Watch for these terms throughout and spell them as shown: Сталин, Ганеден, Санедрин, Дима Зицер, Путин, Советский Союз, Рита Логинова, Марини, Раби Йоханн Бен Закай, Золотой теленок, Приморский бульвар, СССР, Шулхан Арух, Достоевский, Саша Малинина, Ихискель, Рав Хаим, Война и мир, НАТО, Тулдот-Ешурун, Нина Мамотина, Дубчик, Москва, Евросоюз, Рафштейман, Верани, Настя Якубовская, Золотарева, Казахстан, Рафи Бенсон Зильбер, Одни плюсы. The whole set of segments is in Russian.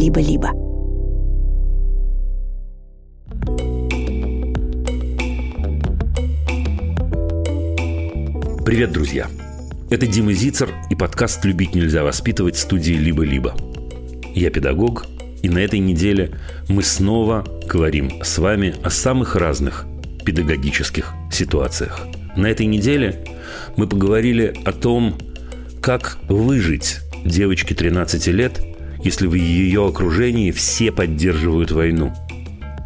«Либо-либо». Привет, друзья! Это Дима Зицер и подкаст «Любить нельзя воспитывать» в студии «Либо-либо». Я педагог, и на этой неделе мы снова говорим с вами о самых разных педагогических ситуациях. На этой неделе мы поговорили о том, как выжить девочке 13 лет, если в ее окружении все поддерживают войну.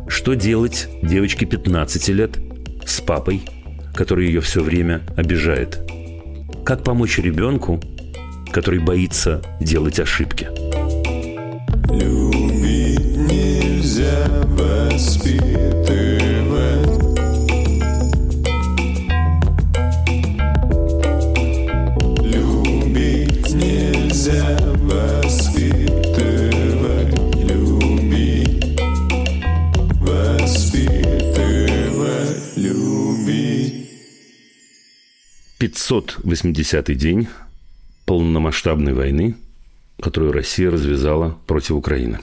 Что делать девочке 15 лет с папой, который ее все время обижает? Как помочь ребенку, который боится делать ошибки? Любить нельзя воспитывать. Любить нельзя воспитывать. Любить, воспитывать, любить. 580-й день полномасштабной войны, которую Россия развязала против Украины.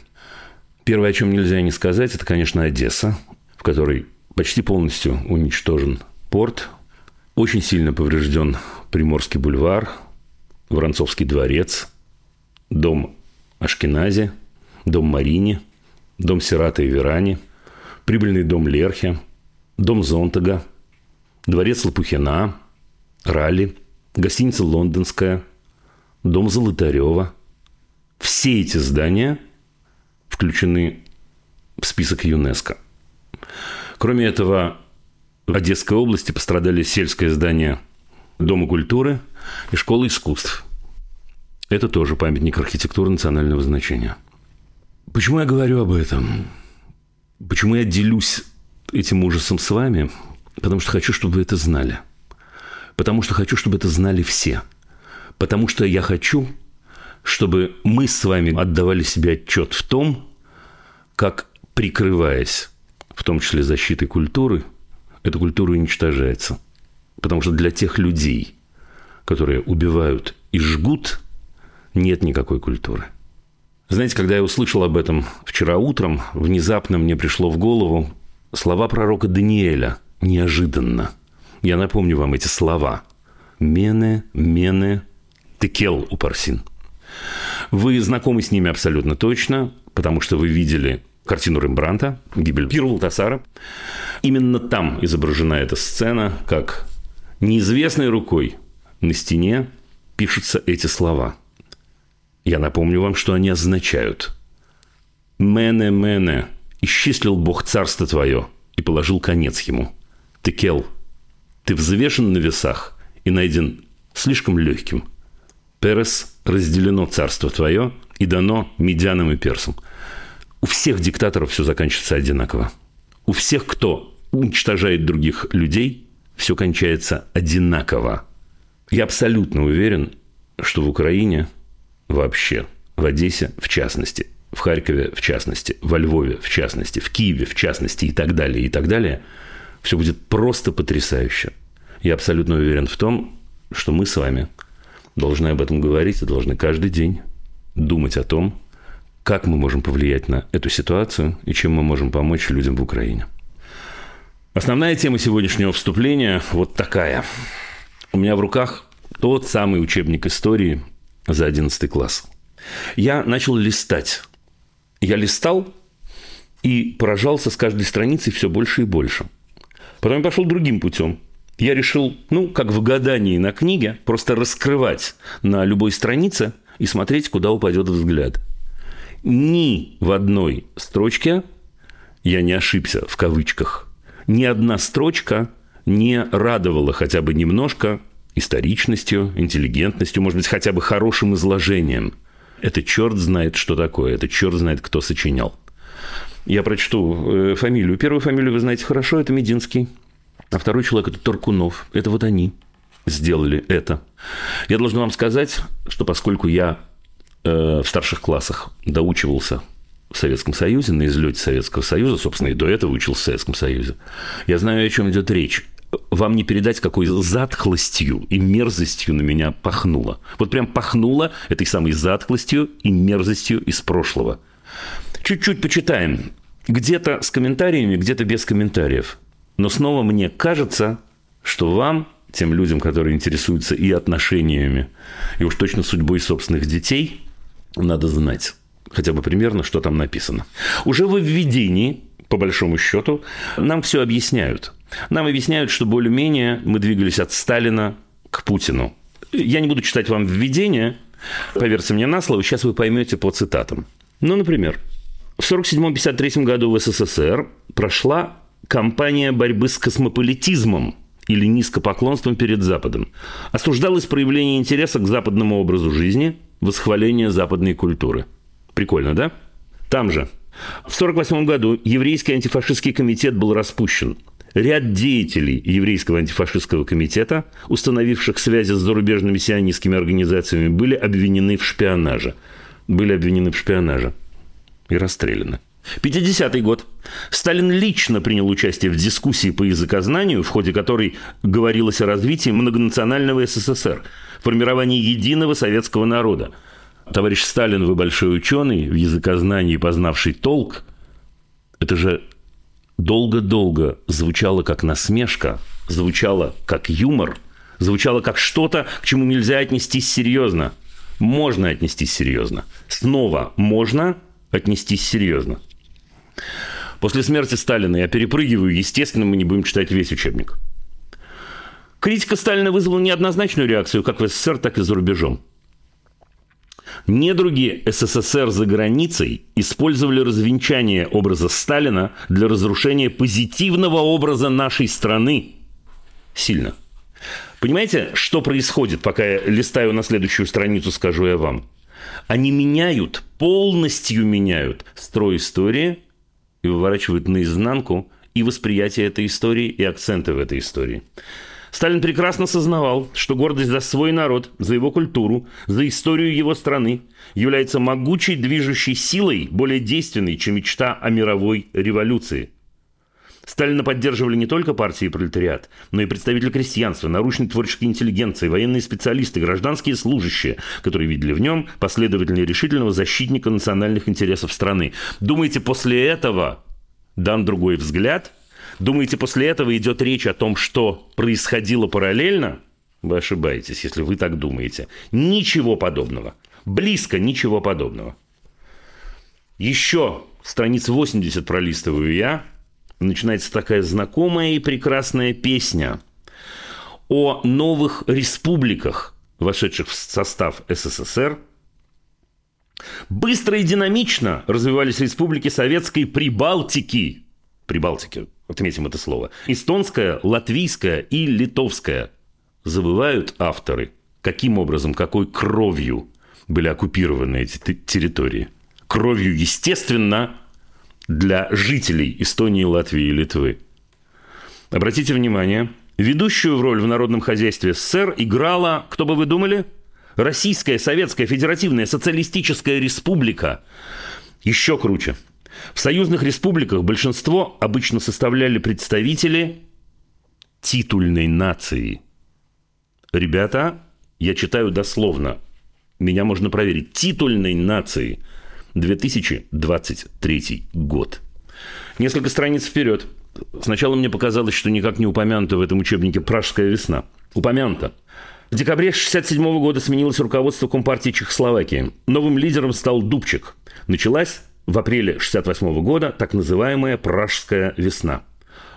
Первое, о чем нельзя не сказать, это, конечно, Одесса, в которой почти полностью уничтожен порт, очень сильно поврежден Приморский бульвар, Воронцовский дворец, дом Ашкенази, дом Марини, дом Сирата и Верани, прибыльный дом Лерхи, дом Зонтага, дворец Лопухина, ралли, гостиница «Лондонская», дом Золотарева. Все эти здания включены в список ЮНЕСКО. Кроме этого, в Одесской области пострадали сельское здание Дома культуры и школы искусств. Это тоже памятник архитектуры национального значения. Почему я говорю об этом? Почему я делюсь этим ужасом с вами? Потому что хочу, чтобы вы это знали. Потому что хочу, чтобы это знали все. Потому что я хочу, чтобы мы с вами отдавали себе отчет в том, как, прикрываясь, в том числе защитой культуры, эта культура уничтожается. Потому что для тех людей, которые убивают и жгут, нет никакой культуры. Знаете, когда я услышал об этом вчера утром, внезапно мне пришло в голову слова пророка Даниэля. Неожиданно. Я напомню вам эти слова. «Мене, мене, текел упарсин». Вы знакомы с ними абсолютно точно, потому что вы видели картину Рембрандта «Гибель Пира Валтасара». Именно там изображена эта сцена, как неизвестной рукой на стене пишутся эти слова. Я напомню вам, что они означают. «Мене, мене, исчислил Бог царство твое и положил конец ему. Текел, ты взвешен на весах и найден слишком легким. Перес, разделено царство твое и дано медянам и персам». У всех диктаторов все заканчивается одинаково. У всех, кто уничтожает других людей, все кончается одинаково. Я абсолютно уверен, что в Украине вообще, в Одессе в частности, в Харькове в частности, во Львове в частности, в Киеве в частности и так далее, все будет просто потрясающе. Я абсолютно уверен в том, что мы с вами должны об этом говорить и должны каждый день думать о том, как мы можем повлиять на эту ситуацию и чем мы можем помочь людям в Украине. Основная тема сегодняшнего вступления вот такая. У меня в руках тот самый учебник истории за 11 класс. Я начал листать. Я листал и поражался с каждой страницей все больше и больше. Потом я пошел другим путем. Я решил, как в гадании на книге, просто раскрывать на любой странице и смотреть, куда упадет взгляд. Ни в одной строчке я не ошибся, в кавычках. Ни одна строчка не радовала хотя бы немножко историчностью, интеллигентностью, может быть, хотя бы хорошим изложением. Это черт знает, что такое. Это черт знает, кто сочинял. Я прочту фамилию. Первую фамилию вы знаете хорошо. Это Мединский. А второй человек – это Торкунов. Это вот они сделали это. Я должен вам сказать, что поскольку я в старших классах доучивался в Советском Союзе, на излете Советского Союза, собственно, и до этого учился в Советском Союзе, я знаю, о чем идет речь. Вам не передать, какой затхлостью и мерзостью на меня пахнуло. Вот прям пахнуло этой самой затхлостью и мерзостью из прошлого. Чуть-чуть почитаем. Где-то с комментариями, где-то без комментариев. Но снова мне кажется, что вам, тем людям, которые интересуются и отношениями, и уж точно судьбой собственных детей, надо знать хотя бы примерно, что там написано. Уже во введении, по большому счету, нам все объясняют. Нам объясняют, что более-менее мы двигались от Сталина к Путину. Я не буду читать вам введение, поверьте мне на слово, сейчас вы поймете по цитатам. Ну, например, в 1947-1953 году в СССР прошла кампания борьбы с космополитизмом или низкопоклонством перед Западом. Осуждалось проявление интереса к западному образу жизни, восхваление западной культуры. Прикольно, да? Там же. В 1948 году еврейский антифашистский комитет был распущен. Ряд деятелей еврейского антифашистского комитета, установивших связи с зарубежными сионистскими организациями, были обвинены в шпионаже. И расстреляны. 1950 год. Сталин лично принял участие в дискуссии по языкознанию, в ходе которой говорилось о развитии многонационального СССР, формировании единого советского народа. Товарищ Сталин, вы большой ученый, в языкознании познавший толк. Это же долго-долго звучало как насмешка, звучало как юмор, звучало как что-то, к чему нельзя отнестись серьезно. Можно отнестись серьезно. Снова можно отнестись серьезно. После смерти Сталина, я перепрыгиваю, естественно, мы не будем читать весь учебник. Критика Сталина вызвала неоднозначную реакцию как в СССР, так и за рубежом. Недруги СССР за границей использовали развенчание образа Сталина для разрушения позитивного образа нашей страны. Сильно. Понимаете, что происходит, пока я листаю на следующую страницу, скажу я вам. Они меняют, полностью меняют строй истории и выворачивают наизнанку и восприятие этой истории, и акценты в этой истории. Сталин прекрасно сознавал, что гордость за свой народ, за его культуру, за историю его страны является могучей движущей силой, более действенной, чем мечта о мировой революции. Сталина поддерживали не только партии и пролетариат, но и представители крестьянства, научной творческой интеллигенции, военные специалисты, гражданские служащие, которые видели в нем последовательно и решительного защитника национальных интересов страны. Думаете, после этого дан другой взгляд? Думаете, после этого идет речь о том, что происходило параллельно? Вы ошибаетесь, если вы так думаете. Ничего подобного. Близко ничего подобного. Еще страниц 80 пролистываю я. Начинается такая знакомая и прекрасная песня о новых республиках, вошедших в состав СССР. Быстро и динамично развивались республики Советской Прибалтики. Прибалтики, отметим это слово. Эстонская, латвийская и литовская. Забывают авторы, каким образом, какой кровью были оккупированы эти территории. Кровью, естественно, для жителей Эстонии, Латвии и Литвы. Обратите внимание, ведущую роль в народном хозяйстве СССР играла, кто бы вы думали, Российская Советская Федеративная Социалистическая Республика. Еще круче. В союзных республиках большинство обычно составляли представители титульной нации. Ребята, я читаю дословно, меня можно проверить. Титульной нации. 2023 год. Несколько страниц вперед. Сначала мне показалось, что никак не упомянута в этом учебнике «Пражская весна». Упомянута. В декабре 1967 года сменилось руководство Компартии Чехословакии. Новым лидером стал Дубчик. Началась в апреле 1968 года так называемая «Пражская весна».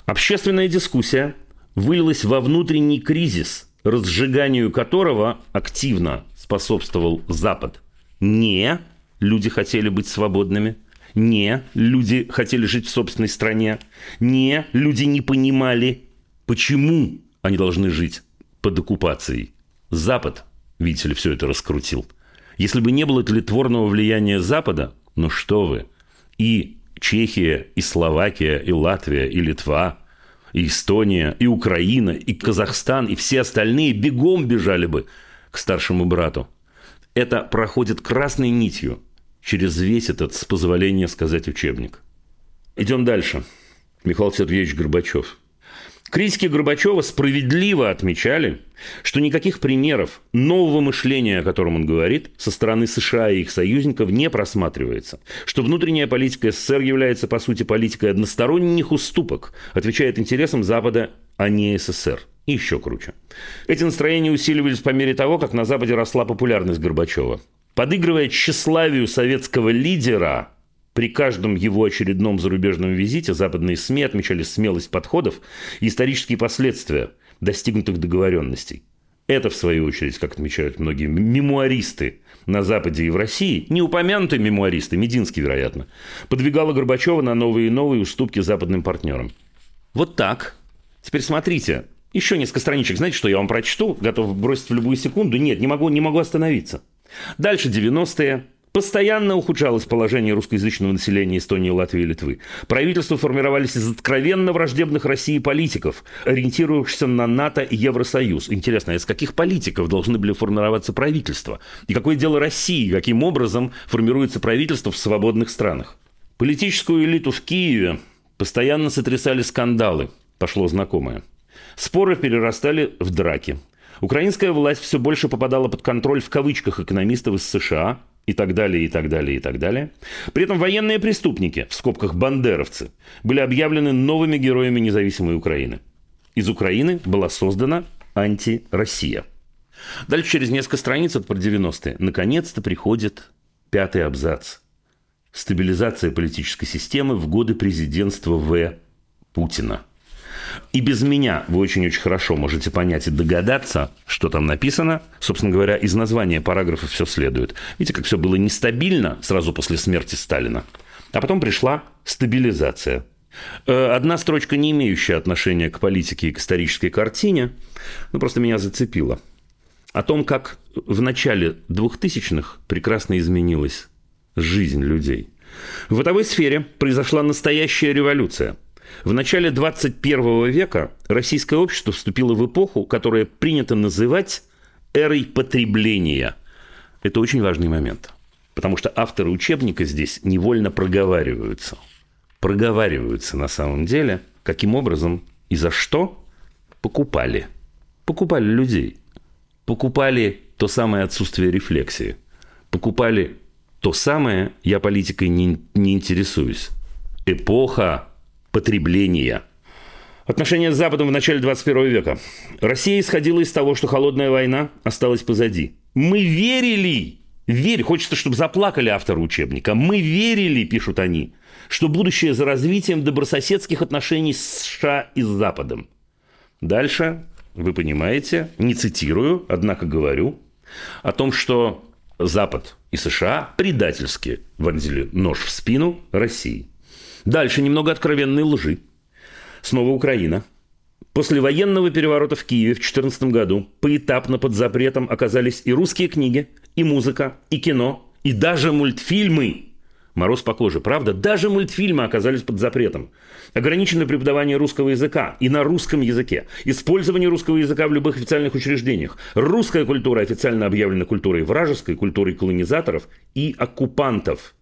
Общественная дискуссия вылилась во внутренний кризис, разжиганию которого активно способствовал Запад. Не... Люди хотели быть свободными. Не, люди хотели жить в собственной стране. Не, люди не понимали, почему они должны жить под оккупацией. Запад, видите ли, все это раскрутил. Если бы не было тлетворного влияния Запада, ну что вы, и Чехия, и Словакия, и Латвия, и Литва, и Эстония, и Украина, и Казахстан, и все остальные бегом бежали бы к старшему брату. Это проходит красной нитью через весь этот, с позволения сказать, учебник. Идем дальше. Михаил Сергеевич Горбачев. Критики Горбачева справедливо отмечали, что никаких примеров нового мышления, о котором он говорит, со стороны США и их союзников не просматривается, что внутренняя политика СССР является, по сути, политикой односторонних уступок, отвечает интересам Запада, а не СССР. И еще круче. Эти настроения усиливались по мере того, как на Западе росла популярность Горбачева. Подыгрывая тщеславию советского лидера, при каждом его очередном зарубежном визите западные СМИ отмечали смелость подходов и исторические последствия достигнутых договоренностей. Это, в свою очередь, как отмечают многие мемуаристы на Западе и в России, неупомянутые мемуаристы, Мединский, вероятно, подвигало Горбачева на новые и новые уступки западным партнерам. Вот так. Теперь смотрите. Еще несколько страничек. Знаете, что я вам прочту? Готов бросить в любую секунду? Нет, не могу остановиться. Дальше 90-е. Постоянно ухудшалось положение русскоязычного населения Эстонии, Латвии и Литвы. Правительства формировались из откровенно враждебных России политиков, ориентировавшихся на НАТО и Евросоюз. Интересно, а из каких политиков должны были формироваться правительства? И какое дело России, каким образом формируется правительство в свободных странах? Политическую элиту в Киеве постоянно сотрясали скандалы. Пошло знакомое. Споры перерастали в драки. Украинская власть все больше попадала под контроль в кавычках экономистов из США, и так далее, и так далее, и так далее. При этом военные преступники, в скобках бандеровцы, были объявлены новыми героями независимой Украины. Из Украины была создана антироссия. Дальше через несколько страниц, это про 90-е, наконец-то приходит 5-й абзац. Стабилизация политической системы в годы президентства В. Путина. И без меня вы очень-очень хорошо можете понять и догадаться, что там написано. Собственно говоря, из названия параграфа все следует. Видите, как все было нестабильно сразу после смерти Сталина. А потом пришла стабилизация. Одна строчка, не имеющая отношения к политике и к исторической картине, просто меня зацепила. О том, как в начале 2000-х прекрасно изменилась жизнь людей. В бытовой сфере произошла настоящая революция. В начале 21 века российское общество вступило в эпоху, которая принято называть эрой потребления. Это очень важный момент, потому что авторы учебника здесь невольно проговариваются. Проговариваются на самом деле, каким образом и за что покупали. Покупали людей. Покупали то самое отсутствие рефлексии. Покупали то самое «я политикой не интересуюсь». Эпоха потребления. Отношения с Западом в начале 21 века. Россия исходила из того, что холодная война осталась позади. Мы верили, хочется, чтобы заплакали авторы учебника. Мы верили, пишут они, что будущее за развитием добрососедских отношений с США и с Западом. Дальше, вы понимаете, не цитирую, однако говорю о том, что Запад и США предательски вонзили нож в спину России. Дальше немного откровенной лжи. Снова Украина. После военного переворота в Киеве в 2014 году поэтапно под запретом оказались и русские книги, и музыка, и кино, и даже мультфильмы. Мороз по коже, правда? Даже мультфильмы оказались под запретом. Ограничено преподавание русского языка и на русском языке. Использование русского языка в любых официальных учреждениях. Русская культура официально объявлена культурой вражеской, культурой колонизаторов и оккупантов.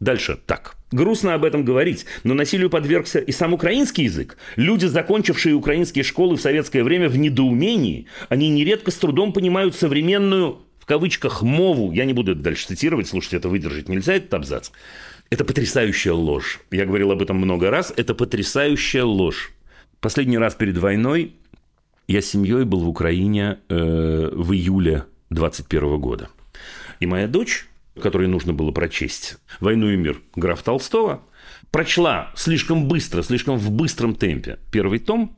Дальше так. Грустно об этом говорить, но насилию подвергся и сам украинский язык. Люди, закончившие украинские школы в советское время в недоумении, они нередко с трудом понимают современную, в кавычках, мову. Я не буду это дальше цитировать, слушайте, это выдержать нельзя, этот абзац. Это потрясающая ложь. Я говорил об этом много раз. Это потрясающая ложь. Последний раз перед войной я с семьей был в Украине в июле 2021 года. И моя дочь, которые нужно было прочесть, «Войну и мир» графа Толстого, прочла слишком быстро, слишком в быстром темпе первый том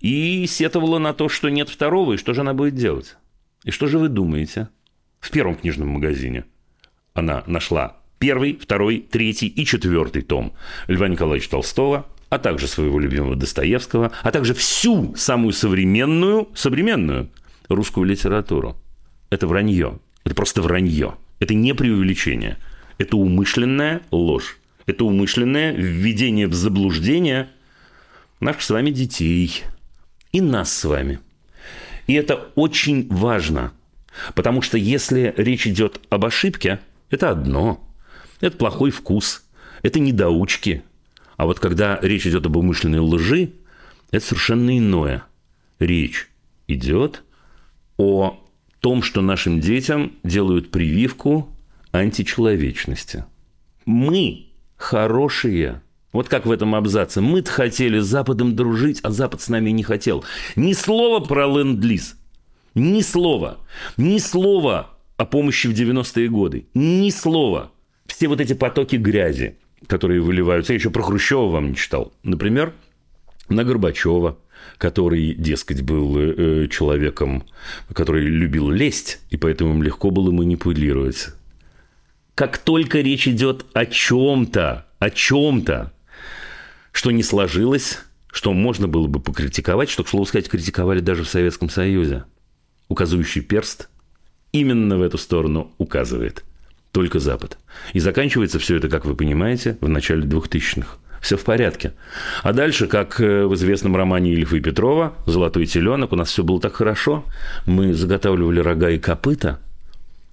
и сетовала на то, что нет второго, и что же она будет делать. И что же вы думаете? В первом книжном магазине она нашла первый, второй, третий и четвертый том Льва Николаевича Толстого, а также своего любимого Достоевского, а также всю самую современную русскую литературу. Это вранье. Это просто вранье. Это не преувеличение. Это умышленная ложь. Это умышленное введение в заблуждение наших с вами детей. И нас с вами. И это очень важно. Потому что если речь идет об ошибке, это одно. Это плохой вкус. Это недоучки. А вот когда речь идет об умышленной лжи, это совершенно иное. Речь идет о том, что нашим детям делают прививку античеловечности. Мы хорошие. Вот как в этом абзаце. Мы-то хотели с Западом дружить, а Запад с нами не хотел. Ни слова про ленд-лиз. Ни слова. Ни слова о помощи в 90-е годы. Ни слова. Все вот эти потоки грязи, которые выливаются. Я еще про Хрущева вам не читал. Например, на Горбачева, который, дескать, был человеком, который любил лесть, и поэтому им легко было манипулировать. Как только речь идет о чем-то, что не сложилось, что можно было бы покритиковать, что, к слову сказать, критиковали даже в Советском Союзе. Указующий перст именно в эту сторону указывает. Только Запад. И заканчивается все это, как вы понимаете, в начале 2000-х. Все в порядке. А дальше, как в известном романе Ильфа и Петрова «Золотой теленок», у нас все было так хорошо. Мы заготавливали рога и копыта,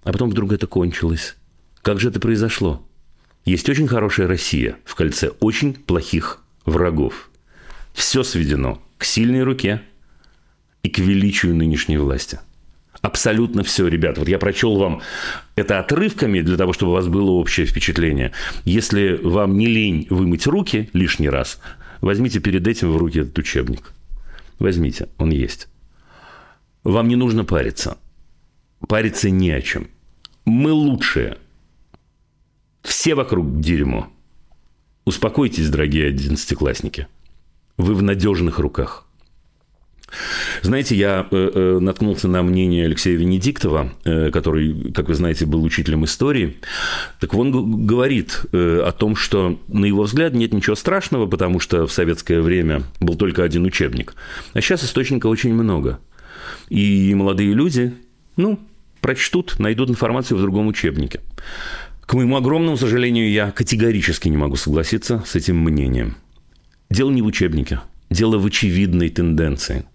а потом вдруг это кончилось. Как же это произошло? Есть очень хорошая Россия в кольце очень плохих врагов. Все сведено к сильной руке и к величию нынешней власти. Абсолютно все, ребят. Вот я прочел вам это отрывками для того, чтобы у вас было общее впечатление. Если вам не лень вымыть руки лишний раз, возьмите перед этим в руки этот учебник. Возьмите, он есть. Вам не нужно париться. Париться не о чем. Мы лучшие. Все вокруг дерьмо. Успокойтесь, дорогие одиннадцатиклассники. Вы в надежных руках. Знаете, я наткнулся на мнение Алексея Венедиктова, который, как вы знаете, был учителем истории. Так он говорит о том, что, на его взгляд, нет ничего страшного, потому что в советское время был только один учебник. А сейчас источника очень много. И молодые люди, прочтут, найдут информацию в другом учебнике. К моему огромному сожалению, я категорически не могу согласиться с этим мнением. Дело не в учебнике. Дело в очевидной тенденции.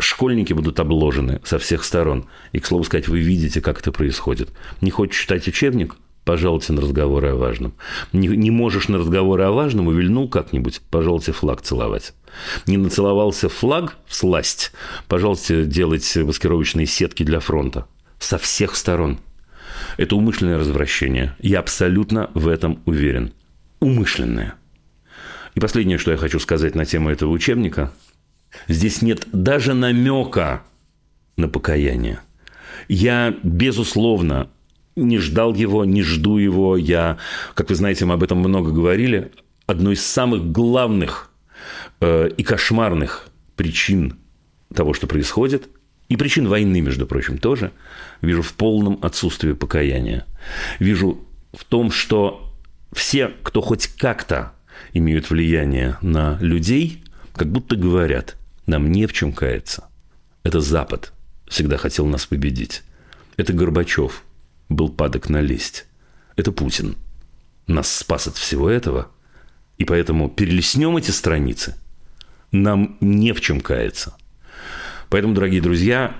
Школьники будут обложены со всех сторон. И, к слову сказать, вы видите, как это происходит. Не хочешь читать учебник? Пожалуйте на разговоры о важном. Не можешь на разговоры о важном, увильнул как-нибудь? Пожалуйте флаг целовать. Не нацеловался флаг всласть? Пожалуйте делать маскировочные сетки для фронта. Со всех сторон. Это умышленное развращение. Я абсолютно в этом уверен. Умышленное. И последнее, что я хочу сказать на тему этого учебника. Здесь нет даже намека на покаяние. Я, безусловно, не ждал его, не жду его. Я, как вы знаете, мы об этом много говорили. Одной из самых главных и кошмарных причин того, что происходит, и причин войны, между прочим, тоже, вижу в полном отсутствии покаяния. Вижу в том, что все, кто хоть как-то имеют влияние на людей, как будто говорят, нам не в чем каяться. Это Запад всегда хотел нас победить. Это Горбачев был падок на лесть. Это Путин нас спас от всего этого. И поэтому перелистнем эти страницы. Нам не в чем каяться. Поэтому, дорогие друзья,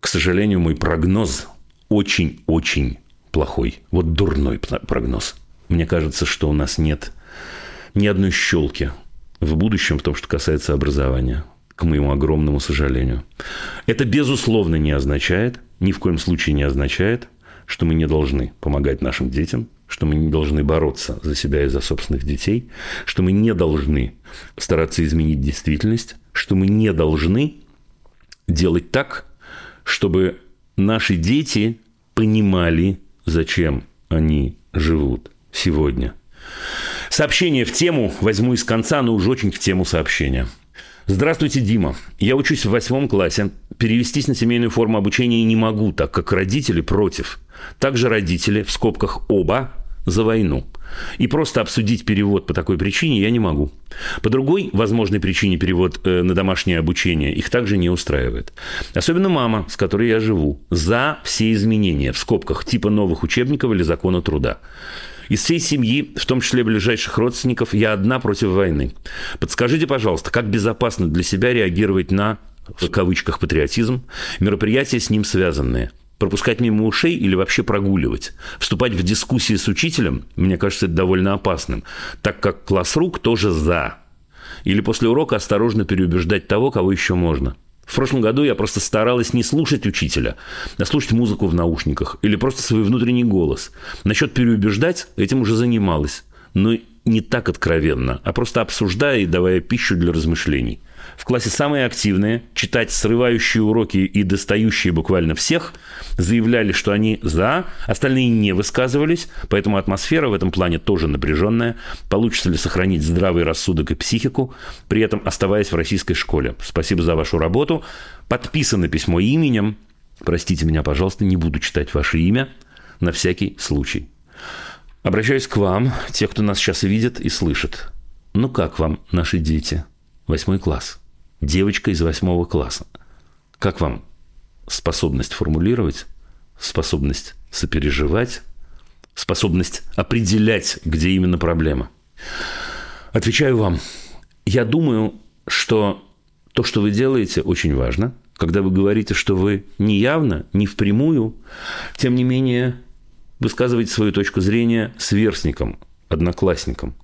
к сожалению, мой прогноз очень-очень плохой. Вот дурной прогноз. Мне кажется, что у нас нет ни одной щелки в будущем в том, что касается образования, к моему огромному сожалению. Это, безусловно, не означает, ни в коем случае не означает, что мы не должны помогать нашим детям, что мы не должны бороться за себя и за собственных детей, что мы не должны стараться изменить действительность, что мы не должны делать так, чтобы наши дети понимали, зачем они живут сегодня. Сообщение в тему. Возьму из конца, но уж очень в тему сообщения. Здравствуйте, Дима. Я учусь в 8 классе. Перевестись на семейную форму обучения не могу, так как родители против. Также родители, в скобках оба, за войну. И просто обсудить перевод по такой причине я не могу. По другой возможной причине перевод на домашнее обучение их также не устраивает. Особенно мама, с которой я живу, за все изменения, в скобках, типа новых учебников или закона труда. Из всей семьи, в том числе ближайших родственников, я одна против войны. Подскажите, пожалуйста, как безопасно для себя реагировать на, в кавычках, патриотизм, мероприятия с ним связанные? Пропускать мимо ушей или вообще прогуливать? Вступать в дискуссии с учителем, мне кажется, это довольно опасным, так как класс рук тоже за. или после урока осторожно переубеждать того, кого еще можно. В прошлом году я просто старалась не слушать учителя, а слушать музыку в наушниках или просто свой внутренний голос. Насчет переубеждать этим уже занималась, но не так откровенно, а просто обсуждая и давая пищу для размышлений. В классе самые активные, читать срывающие уроки и достающие буквально всех, заявляли, что они за, остальные не высказывались, поэтому атмосфера в этом плане тоже напряженная. Получится ли сохранить здравый рассудок и психику, при этом оставаясь в российской школе? Спасибо за вашу работу. Подписано письмо именем. Простите меня, пожалуйста, не буду читать ваше имя на всякий случай. Обращаюсь к вам, те, кто нас сейчас видит и слышит. Ну как вам, наши дети? 8 класс. Девочка из 8 класса. Как вам способность формулировать, способность сопереживать, способность определять, где именно проблема? Отвечаю вам. Я думаю, что то, что вы делаете, очень важно. Когда вы говорите, что вы не явно, не впрямую, тем не менее, высказываете свою точку зрения сверстникам, одноклассникам.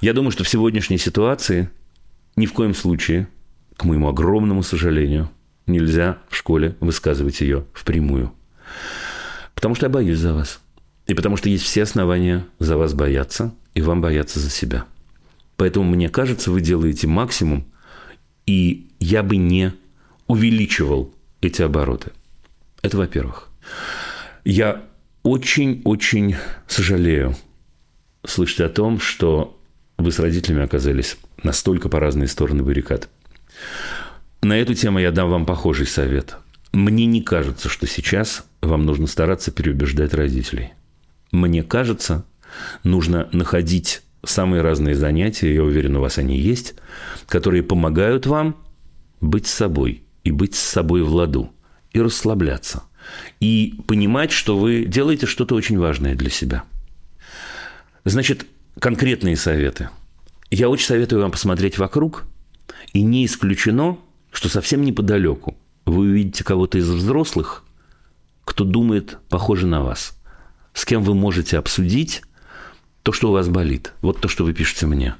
Я думаю, что в сегодняшней ситуации ни в коем случае, к моему огромному сожалению, нельзя в школе высказывать ее впрямую. Потому что я боюсь за вас. И потому что есть все основания за вас бояться и вам бояться за себя. Поэтому, мне кажется, вы делаете максимум, и я бы не увеличивал эти обороты. Это во-первых. Я очень-очень сожалею слышать о том, что вы с родителями оказались настолько по разные стороны баррикад. На эту тему я дам вам похожий совет. Мне не кажется, что сейчас вам нужно стараться переубеждать родителей. Мне кажется, нужно находить самые разные занятия, я уверен, у вас они есть, которые помогают вам быть собой и быть с собой в ладу, и расслабляться, и понимать, что вы делаете что-то очень важное для себя. Значит, конкретные советы. Я очень советую вам посмотреть вокруг, и не исключено, что совсем неподалеку вы увидите кого-то из взрослых, кто думает похоже на вас, с кем вы можете обсудить то, что у вас болит, вот то, что вы пишете мне.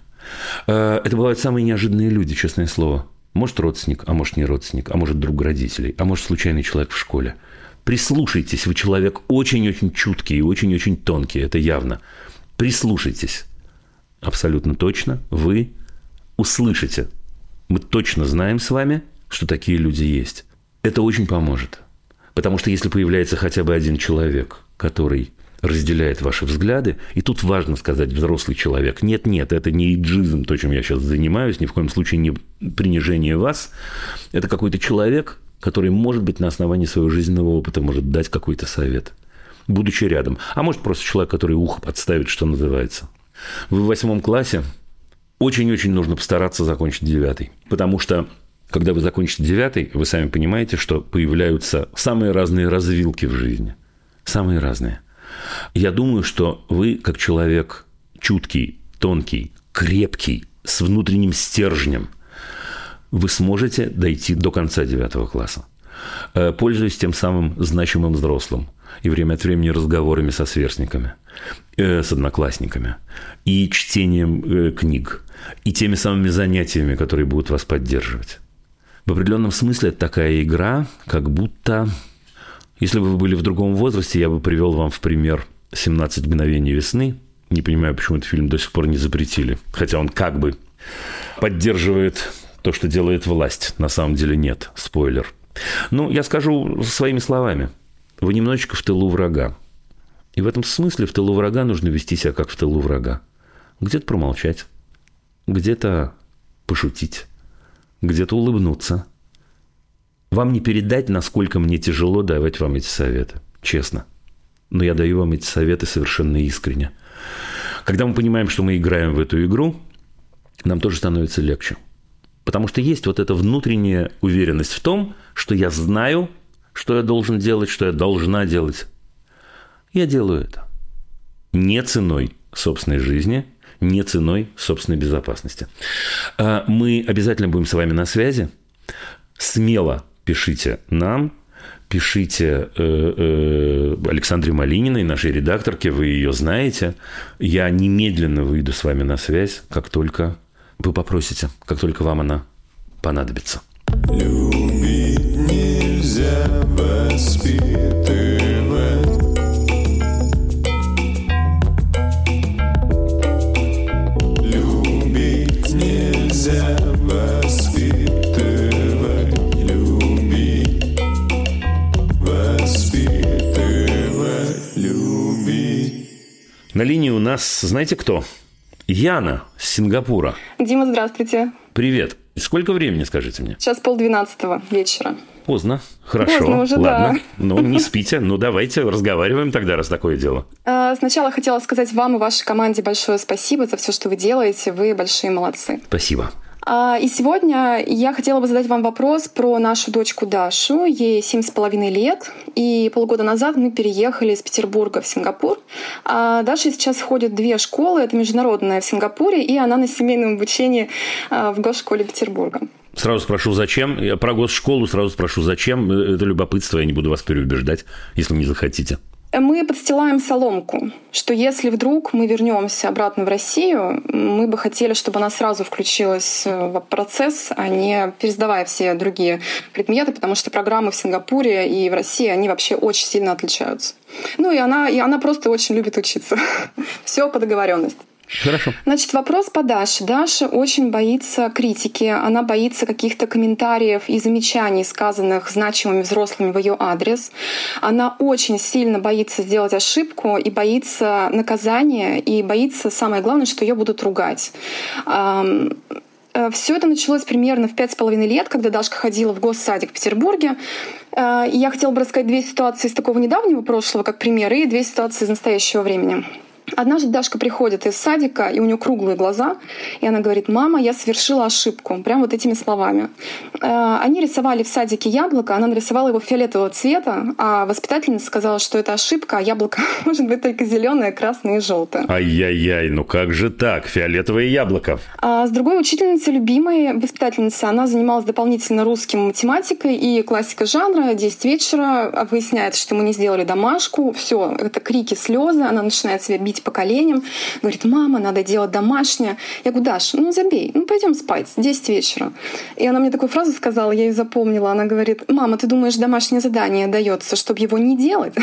Это бывают самые неожиданные люди, честное слово. Может, родственник, а может, не родственник, а может, друг родителей, а может, случайный человек в школе. Прислушайтесь, вы человек очень-очень чуткий и очень-очень тонкий, это явно. Прислушайтесь. Абсолютно точно вы услышите. Мы точно знаем с вами, что такие люди есть. Это очень поможет. Потому что если появляется хотя бы один человек, который разделяет ваши взгляды, и тут важно сказать взрослый человек. Нет, это не эйджизм, то, чем я сейчас занимаюсь, ни в коем случае не принижение вас. Это какой-то человек, который, может быть, на основании своего жизненного опыта может дать какой-то совет, будучи рядом. А может, просто человек, который ухо подставит, что называется. Вы в 8 классе, очень-очень нужно постараться закончить 9. Потому что, когда вы закончите 9, вы сами понимаете, что появляются самые разные развилки в жизни. Самые разные. Я думаю, что вы, как человек чуткий, тонкий, крепкий, с внутренним стержнем, вы сможете дойти до конца 9 класса, пользуясь тем самым значимым взрослым и время от времени разговорами со сверстниками, с одноклассниками, и чтением книг, и теми самыми занятиями, которые будут вас поддерживать. В определенном смысле это такая игра, как будто... Если бы вы были в другом возрасте, я бы привел вам в пример «17 мгновений весны». Не понимаю, почему этот фильм до сих пор не запретили. Хотя он как бы поддерживает то, что делает власть. На самом деле нет. Спойлер. Ну, я скажу своими словами. Вы немножечко в тылу врага. И в этом смысле в тылу врага нужно вести себя как в тылу врага. Где-то промолчать, где-то пошутить, где-то улыбнуться. Вам не передать, насколько мне тяжело давать вам эти советы. Честно. Но я даю вам эти советы совершенно искренне. Когда мы понимаем, что мы играем в эту игру, нам тоже становится легче. Потому что есть вот эта внутренняя уверенность в том, что я знаю, что я должен делать, что я должна делать. Я делаю это. Не ценой собственной жизни, не ценой собственной безопасности. Мы обязательно будем с вами на связи. Смело пишите нам, пишите Александре Малининой, нашей редакторке, вы ее знаете. Я немедленно выйду с вами на связь, как только вы попросите, как только вам она понадобится. Любить нельзя воспитывать. Любить нельзя воспитывать. Любить, воспитывать, любить. На линии у нас, знаете кто? Яна с Сингапура. Дима, здравствуйте. Привет. Сколько времени, скажите мне? Сейчас 11:30 вечера. Поздно. Хорошо. Поздно уже, ладно. Да. Ну, не спите. Ну, давайте разговариваем тогда, раз такое дело. Сначала хотела сказать вам и вашей команде большое спасибо за все, что вы делаете. Вы большие молодцы. Спасибо. И сегодня я хотела бы задать вам вопрос про нашу дочку Дашу. Ей 7,5 лет, и полгода назад мы переехали из Петербурга в Сингапур. Даша сейчас ходит в 2 школы, это международная в Сингапуре, и она на семейном обучении в госшколе Петербурга. Сразу спрошу, зачем? Я про госшколу сразу спрошу, зачем? Это любопытство, я не буду вас переубеждать, если не захотите. Мы подстилаем соломку, что если вдруг мы вернемся обратно в Россию, мы бы хотели, чтобы она сразу включилась в процесс, а не пересдавая все другие предметы, потому что программы в Сингапуре и в России, они вообще очень сильно отличаются. Ну и она просто очень любит учиться. Все по договоренности. Хорошо. Значит, вопрос по Даше. Даша очень боится критики, она боится каких-то комментариев и замечаний, сказанных значимыми взрослыми в ее адрес. Она очень сильно боится сделать ошибку и боится наказания, и боится, самое главное, что ее будут ругать. Все это началось примерно в 5,5 лет, когда Дашка ходила в госсадик в Петербурге. И я хотела бы рассказать 2 ситуации из такого недавнего прошлого, как пример, и 2 ситуации из настоящего времени. Однажды Дашка приходит из садика, и у нее круглые глаза, и она говорит: «Мама, я совершила ошибку», прям вот этими словами. Они рисовали в садике яблоко, она нарисовала его фиолетового цвета, а воспитательница сказала, что это ошибка, а яблоко может быть только зеленое, красное и желтое. Ай-яй-яй, ну как же так, фиолетовое яблоко. А с другой учительницей, любимой воспитательницей, она занималась дополнительно русским, математикой и классикой жанра, 10 вечера, выясняется, что мы не сделали домашку, все, это крики, слезы, она начинает себя бить по коленям, говорит: «Мама, надо делать домашнее». Я говорю: «Даша, ну забей, ну пойдем спать, 10 вечера». И она мне такую фразу сказала, я ее запомнила. Она говорит: «Мама, ты думаешь, домашнее задание дается, чтобы его не делать?»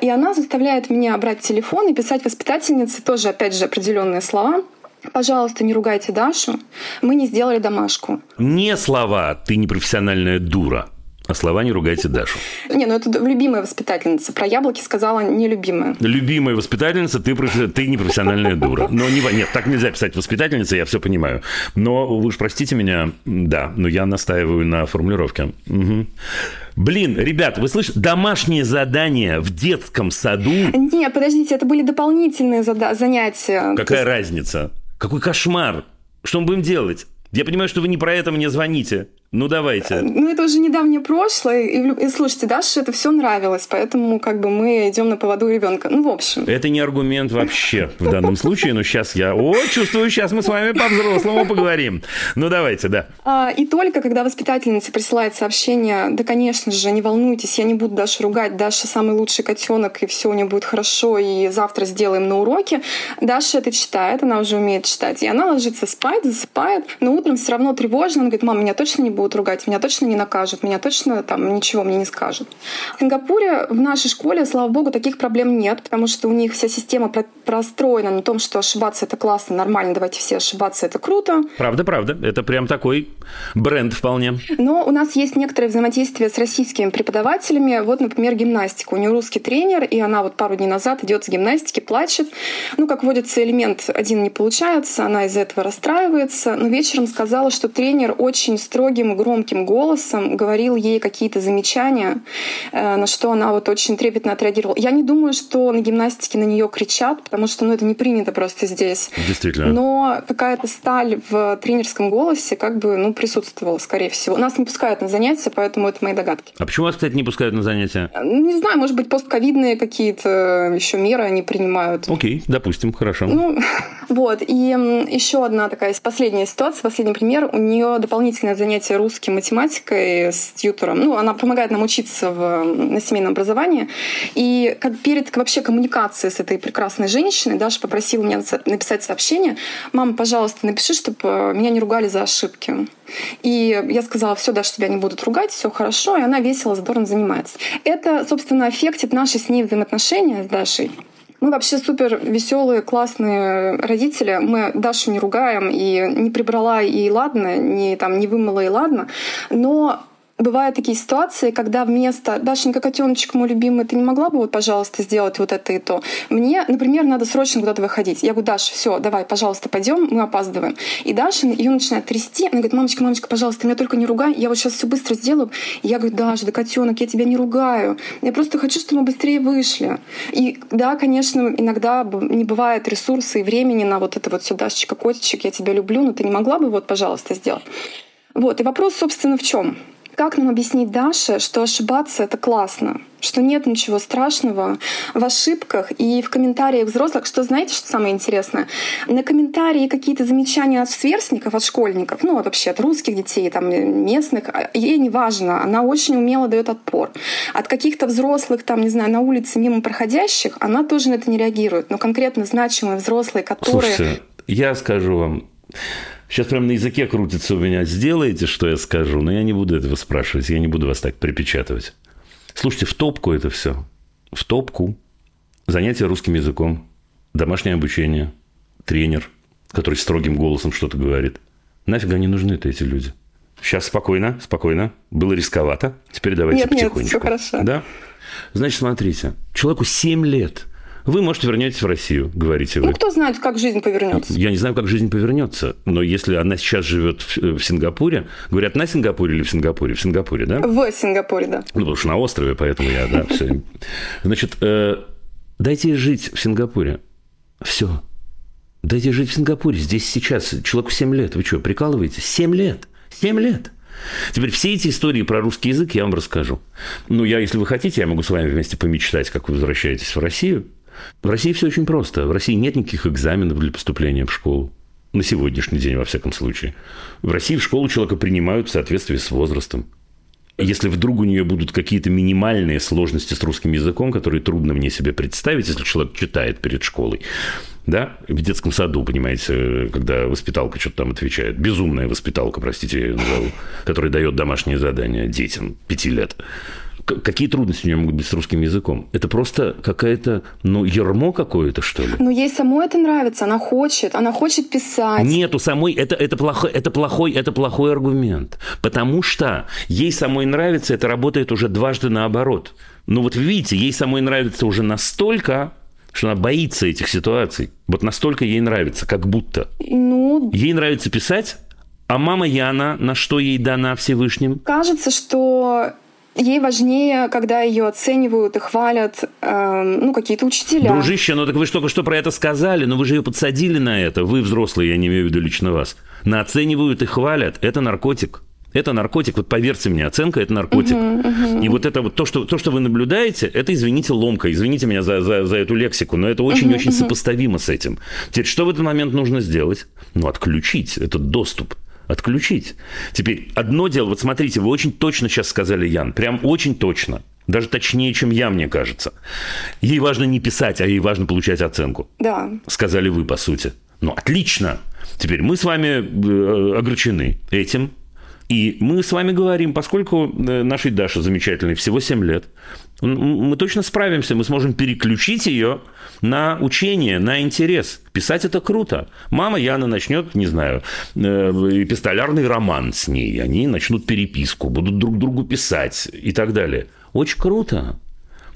И она заставляет меня брать телефон и писать воспитательнице тоже, опять же, определенные слова. «Пожалуйста, не ругайте Дашу, мы не сделали домашку». Не слова «ты непрофессиональная дура», а слова «не ругайте Дашу». Не, ну это любимая воспитательница. Про яблоки сказала нелюбимая. Любимая воспитательница, ты непрофессиональная дура. Но нет, так нельзя писать воспитательница, я все понимаю. Но вы уж простите меня, да, но я настаиваю на формулировке. Угу. Блин, ребят, вы слышите? Домашнее задание в детском саду? Нет, подождите, это были дополнительные занятия. Какая разница? Какой кошмар? Что мы будем делать? Я понимаю, что вы не про это мне звоните. Ну, давайте. Ну, это уже недавнее прошлое. И слушайте, Даше это все нравилось, поэтому как бы мы идем на поводу ребенка. Ну, в общем. Это не аргумент вообще в данном случае, но сейчас я... чувствую, сейчас мы с вами по-взрослому поговорим. Ну, давайте, да. И только когда воспитательница присылает сообщение: «Да, конечно же, не волнуйтесь, я не буду Дашу ругать, Даша самый лучший котенок, и все у нее будет хорошо, и завтра сделаем на уроке», Даша это читает, она уже умеет читать, и она ложится спать, засыпает, но утром все равно тревожно, она говорит: «Мама, меня точно не будут ругать, меня точно не накажут, меня точно там ничего мне не скажут». В Сингапуре, в нашей школе, слава богу, таких проблем нет, потому что у них вся система простроена на том, что ошибаться — это классно, нормально, давайте все ошибаться, это круто. Правда, правда, это прям такой бренд вполне. Но у нас есть некоторое взаимодействие с российскими преподавателями, вот, например, гимнастика. У нее русский тренер, и она вот пару дней назад идет с гимнастики, плачет. Ну, как водится, элемент один не получается, она из-за этого расстраивается, но вечером сказала, что тренер очень строгим и громким голосом говорил ей какие-то замечания, на что она вот очень трепетно отреагировала. Я не думаю, что на гимнастике на нее кричат, потому что это не принято просто здесь. Действительно. Но какая-то сталь в тренерском голосе как бы присутствовала, скорее всего. Нас не пускают на занятия, поэтому это мои догадки. А почему вас, кстати, не пускают на занятия? Не знаю, может быть, постковидные какие-то еще меры они принимают. Окей, допустим, хорошо. Вот. И еще одна такая последняя ситуация, последний пример. У нее дополнительное занятие русским математикой с тьютором. Ну, она помогает нам учиться на семейном образовании. И перед вообще коммуникацией с этой прекрасной женщиной Даша попросила меня написать сообщение. «Мама, пожалуйста, напиши, чтобы меня не ругали за ошибки». И я сказала: «Все, Даша, тебя не будут ругать, все хорошо». И она весело, задорно занимается. Это, собственно, аффектит наши с ней взаимоотношения с Дашей. Мы вообще супер веселые, классные родители. Мы Дашу не ругаем, и не прибрала, и ладно, не вымыла, и ладно. Но бывают такие ситуации, когда вместо «Дашенька, котеночек мой любимый, ты не могла бы, вот, пожалуйста, сделать вот это и то?» мне, например, надо срочно куда-то выходить. Я говорю: «Даша, все, давай, пожалуйста, пойдем, мы опаздываем». И Даша, ее начинает трясти. Она говорит: «Мамочка, мамочка, пожалуйста, меня только не ругай, я вот сейчас все быстро сделаю». И я говорю: «Даша, да, котенок, я тебя не ругаю. Я просто хочу, чтобы мы быстрее вышли». И да, конечно, иногда не бывает ресурса и времени на вот это вот все: «Дашечка, котичек, я тебя люблю, но ты не могла бы, вот, пожалуйста, сделать». Вот, и вопрос, собственно, в чем? Как нам объяснить Даше, что ошибаться — это классно, что нет ничего страшного в ошибках? И в комментариях взрослых, что знаете, что самое интересное? На комментарии какие-то замечания от сверстников, от школьников, ну вообще от русских детей, там, местных, ей не важно, она очень умело дает отпор. От каких-то взрослых, там, не знаю, на улице мимо проходящих, она тоже на это не реагирует. Но конкретно значимые взрослые, которые... Слушайте, я скажу вам... Сейчас прям на языке крутится у меня. Сделайте, что я скажу, но я не буду этого спрашивать. Я не буду вас так припечатывать. Слушайте, в топку это все. В топку. Занятия русским языком. Домашнее обучение. Тренер, который строгим голосом что-то говорит. Нафиг они нужны-то, эти люди? Сейчас спокойно, спокойно. Было рисковато. Теперь давайте потихонечку. Нет, все хорошо. Да? Значит, смотрите. Человеку 7 лет. Вы, может, вернетесь в Россию, говорите вы. Ну, кто знает, как жизнь повернется. Я не знаю, как жизнь повернется, но если она сейчас живет в Сингапуре, говорят, на Сингапуре или в Сингапуре? В Сингапуре, да? В Сингапуре, да. Ну, потому что на острове, поэтому я, да, все. Значит, дайте ей жить в Сингапуре. Все. Дайте жить в Сингапуре. Здесь сейчас человеку 7 лет. Вы что, прикалываетесь? 7 лет. 7 лет. Теперь все эти истории про русский язык я вам расскажу. Ну, я, если вы хотите, я могу с вами вместе помечтать, как вы возвращаетесь в Россию. В России все очень просто. В России нет никаких экзаменов для поступления в школу. На сегодняшний день, во всяком случае. В России в школу человека принимают в соответствии с возрастом. Если вдруг у нее будут какие-то минимальные сложности с русским языком, которые трудно мне себе представить, если человек читает перед школой, да, в детском саду, понимаете, когда воспиталка что-то там отвечает, безумная воспиталка, простите, я ее назову, которая дает домашние задания детям 5 лет. Какие трудности у нее могут быть с русским языком? Это просто какая-то, ну, ярмо какое-то, что ли? Но ей самой это нравится, она хочет писать. Нету самой, это плохой аргумент. Потому что ей самой нравится, это работает уже дважды наоборот. Но вот видите, ей самой нравится уже настолько, что она боится этих ситуаций. Вот настолько ей нравится, как будто. Ну... Ей нравится писать, а мама Яна, на что ей дана Всевышним? Кажется, что... Ей важнее, когда ее оценивают и хвалят, ну, какие-то учителя. Дружище, ну так вы же только что про это сказали, но вы же ее подсадили на это. Вы взрослые, я не имею в виду лично вас. На оценивают и хвалят. Это наркотик. Это наркотик. Вот поверьте мне, оценка – это наркотик. И вот это вот то, что вы наблюдаете, это, извините, ломка. Извините меня за эту лексику, но это очень-очень сопоставимо с этим. Теперь что в этот момент нужно сделать? Ну, отключить этот доступ. Отключить. Теперь одно дело, вот смотрите, вы очень точно сейчас сказали, Ян, прям очень точно, даже точнее, чем я, мне кажется. Ей важно не писать, а ей важно получать оценку. Да. Сказали вы, по сути. Ну, отлично. Теперь мы с вами огорчены этим, и мы с вами говорим, поскольку нашей Даше замечательной всего 7 лет, мы точно справимся, мы сможем переключить ее на учение, на интерес. Писать это круто. Мама Яна начнет, не знаю, эпистолярный роман с ней, они начнут переписку, будут друг другу писать и так далее. Очень круто.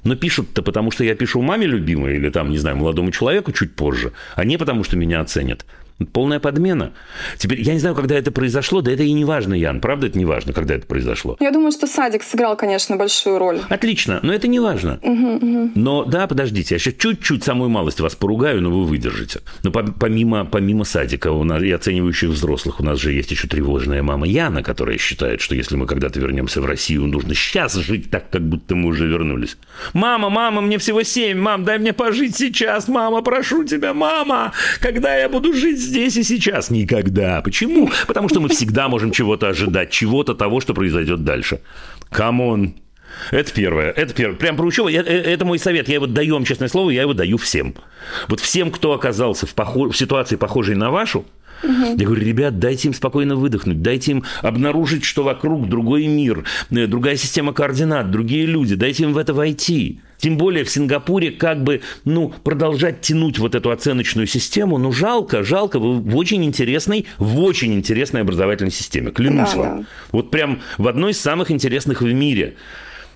Но пишут-то потому, что я пишу маме любимой или там, не знаю, молодому человеку чуть позже, а не потому, что меня оценят. Полная подмена. Теперь я не знаю, когда это произошло, да это и не важно, Ян. Правда, это не важно, когда это произошло? Я думаю, что садик сыграл, конечно, большую роль. Отлично, но это не важно. Но да, подождите, я сейчас чуть-чуть самую малость вас поругаю, но вы выдержите. Но помимо садика у нас, и оценивающих взрослых, у нас же есть еще тревожная мама Яна, которая считает, что если мы когда-то вернемся в Россию, нужно сейчас жить так, как будто мы уже вернулись. Мама, мне всего 7, мам, дай мне пожить сейчас, мама, прошу тебя, мама, когда я буду жить здесь и сейчас? Никогда. Почему? Потому что мы всегда можем чего-то ожидать, чего-то того, что произойдет дальше. Камон. Это первое. Прям про учебу. Это мой совет. Я его даю, вам честное слово, я его даю всем. Вот всем, кто оказался в ситуации, похожей на вашу, я говорю, ребят, дайте им спокойно выдохнуть, дайте им обнаружить, что вокруг другой мир, другая система координат, другие люди, дайте им в это войти. Тем более в Сингапуре как бы, продолжать тянуть вот эту оценочную систему, жалко, вы в очень интересной образовательной системе, клянусь вам. Да. Вот прям в одной из самых интересных в мире.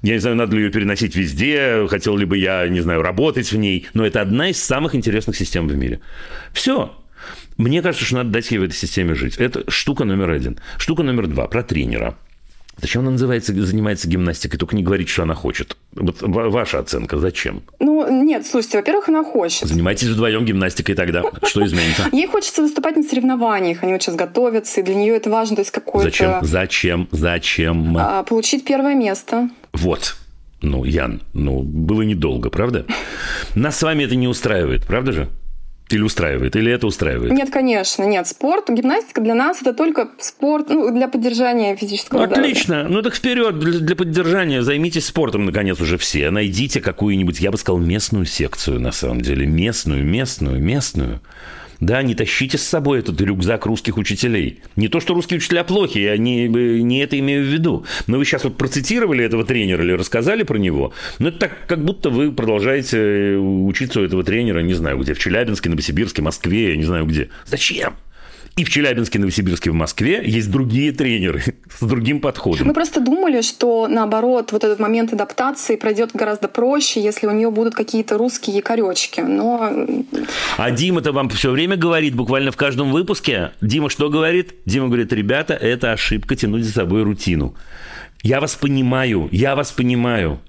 Я не знаю, надо ли ее переносить везде, хотел ли бы я, не знаю, работать в ней, но это одна из самых интересных систем в мире. Все. Мне кажется, что надо дать ей в этой системе жить. Это штука номер 1. Штука номер 2. Про тренера. Зачем она занимается гимнастикой? Только не говорить, что она хочет. Вот ваша оценка. Зачем? Нет, слушайте, во-первых, она хочет. Занимайтесь вдвоем гимнастикой тогда. Что изменится? Ей хочется выступать на соревнованиях. Они вот сейчас готовятся, и для нее это важно. То есть какое-то... Зачем? Получить первое место. Вот. Ян, было недолго, правда? Нас с вами это не устраивает, правда же? Или устраивает, или это устраивает? Нет, конечно, нет. Спорт, гимнастика для нас это только спорт, для поддержания физического здоровья. Отлично. Так вперед, для поддержания займитесь спортом, наконец, уже все. Найдите какую-нибудь, я бы сказал, местную секцию, на самом деле. Местную. Да, не тащите с собой этот рюкзак русских учителей. Не то, что русские учителя плохи, я не это имею в виду. Но вы сейчас вот процитировали этого тренера или рассказали про него, это так, как будто вы продолжаете учиться у этого тренера, не знаю где, в Челябинске, Новосибирске, Москве, я не знаю где. Зачем? И в Челябинске, Новосибирске, в Москве есть другие тренеры с другим подходом. Мы просто думали, что, наоборот, вот этот момент адаптации пройдет гораздо проще, если у нее будут какие-то русские якоречки. А Дима-то вам все время говорит, буквально в каждом выпуске. Дима что говорит? Дима говорит, ребята, это ошибка тянуть за собой рутину. Я вас понимаю.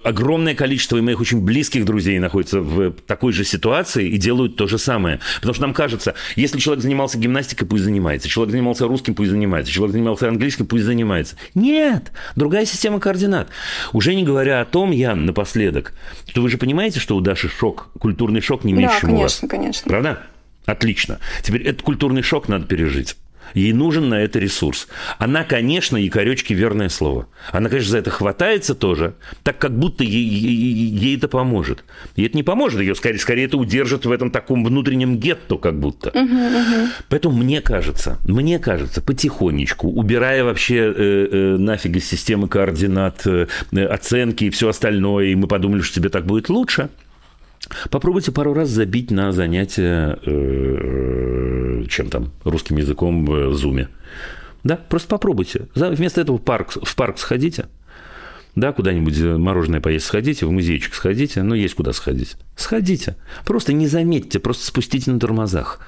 Огромное количество моих очень близких друзей находится в такой же ситуации и делают то же самое. Потому что нам кажется, если человек занимался гимнастикой, пусть занимается. Человек занимался русским, пусть занимается. Человек занимался английским, пусть занимается. Нет! Другая система координат. Уже не говоря о том, Ян, напоследок, что вы же понимаете, что у Даши шок, культурный шок не меньше, чем у вас. Да, конечно. Правда? Отлично. Теперь этот культурный шок надо пережить. Ей нужен на это ресурс. Она, конечно, якоречки, верное слово. Она, конечно, за это хватается тоже, так как будто ей это поможет. Ей это не поможет, ее скорее это удержит в этом таком внутреннем гетто, как будто. Поэтому мне кажется, потихонечку, убирая вообще нафиг из системы координат, оценки и все остальное, и мы подумали, что тебе так будет лучше, попробуйте пару раз забить на занятия русским языком в Зуме. Да, просто попробуйте. Вместо этого в парк сходите, да, куда-нибудь мороженое поесть сходите, в музейчик сходите, есть куда сходить. Сходите. Просто не заметьте, просто спустите на тормозах.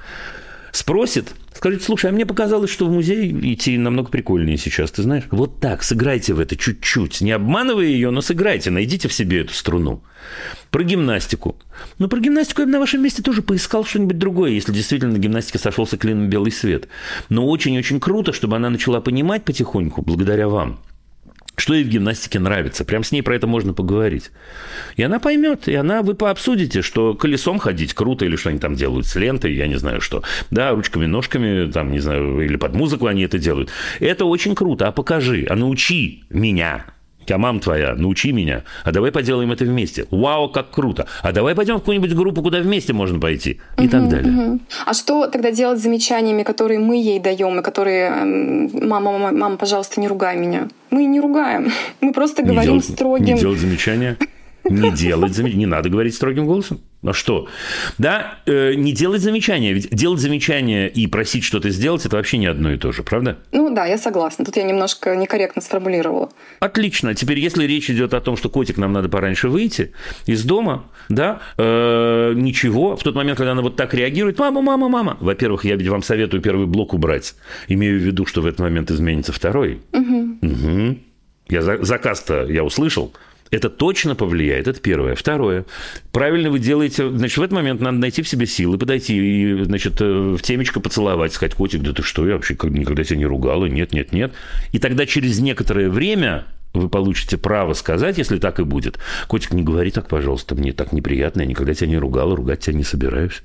Спросит, скажите, слушай, а мне показалось, что в музей идти намного прикольнее сейчас, ты знаешь? Вот так, сыграйте в это чуть-чуть, не обманывая ее, но сыграйте, найдите в себе эту струну. Про гимнастику. Про гимнастику я бы на вашем месте тоже поискал что-нибудь другое, если действительно на гимнастике сошелся клином белый свет. Но очень-очень круто, чтобы она начала понимать потихоньку, благодаря вам, что ей в гимнастике нравится. Прям с ней про это можно поговорить. И она поймет, вы пообсудите, что колесом ходить круто, или что они там делают с лентой, я не знаю что. Да, ручками, ножками, там, не знаю, или под музыку они это делают. Это очень круто. А покажи, научи меня. Я мам твоя, научи меня. А давай поделаем это вместе. Вау, как круто. А давай пойдем в какую-нибудь группу, куда вместе можно пойти. И так далее. А что тогда делать с замечаниями, которые мы ей даем, и которые «мама, пожалуйста, не ругай меня». Мы не ругаем. Мы просто говорим строгим. Не делать замечания. Не надо говорить строгим голосом. Ну что? Да, не делать замечания. Ведь делать замечания и просить что-то сделать – это вообще не одно и то же, правда? Ну да, я согласна. Тут я немножко некорректно сформулировала. Отлично. Теперь, если речь идет о том, что котик, нам надо пораньше выйти из дома, да, ничего. В тот момент, когда она вот так реагирует: «Мама, мама, мама». Во-первых, я ведь вам советую первый блок убрать. Имею в виду, что в этот момент изменится второй. Угу. Угу. Заказ-то я услышал. Это точно повлияет, это первое. Второе. Правильно вы делаете... Значит, в этот момент надо найти в себе силы, подойти и, значит, в темечко поцеловать, сказать: «Котик, да ты что, я вообще никогда тебя не ругала, нет, нет, нет». И тогда через некоторое время вы получите право сказать, если так и будет: «Котик, не говори так, пожалуйста, мне так неприятно, я никогда тебя не ругала, ругать тебя не собираюсь.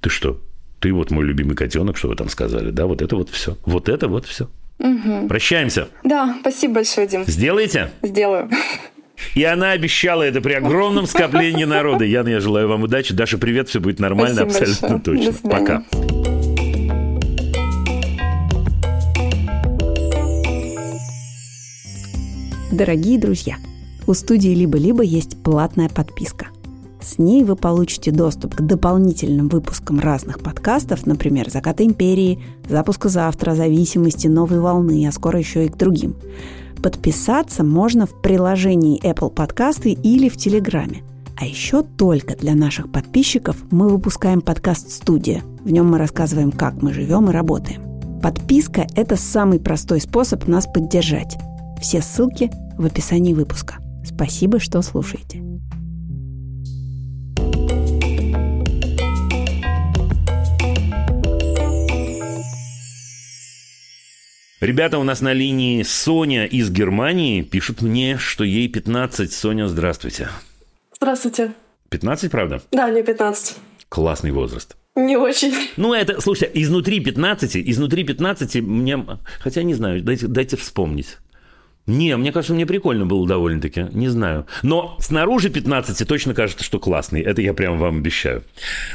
Ты что? Ты вот мой любимый котенок, что вы там сказали, да? Вот это вот все. Вот это вот все». Угу. Прощаемся. Да, спасибо большое, Дим. Сделаете? Сделаю. И она обещала это при огромном скоплении народа. Яна, я желаю вам удачи. Даша, привет, все будет нормально, спасибо абсолютно большое. Точно. Пока. Дорогие друзья, у студии «Либо-либо» есть платная подписка. С ней вы получите доступ к дополнительным выпускам разных подкастов, например, «Закаты империи», «Запуска завтра», «Зависимости», «Новой волны», а скоро еще и к другим. Подписаться можно в приложении Apple Podcasts или в Телеграме. А еще только для наших подписчиков мы выпускаем подкаст «Студия». В нем мы рассказываем, как мы живем и работаем. Подписка – это самый простой способ нас поддержать. Все ссылки в описании выпуска. Спасибо, что слушаете. Ребята, у нас на линии Соня из Германии. Пишут мне, что ей 15. Соня, здравствуйте. Здравствуйте. 15, правда? Да, мне 15. Классный возраст. Не очень. Ну, это, слушайте, изнутри 15 мне... Хотя, не знаю, дайте вспомнить. Не, мне кажется, мне прикольно было довольно-таки, не знаю. Но снаружи 15 точно кажется, что классный. Это я прям вам обещаю.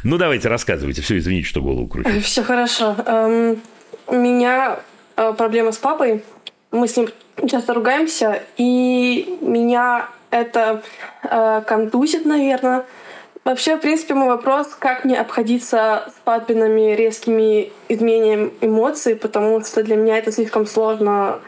Ну, давайте, рассказывайте. Все, извините, что голову крутит. Все хорошо. У меня... проблемы с папой. Мы с ним часто ругаемся, и меня это контузит, наверное. Вообще, в принципе, мой вопрос, как мне обходиться с папиными резкими изменениями эмоций, потому что для меня это слишком сложно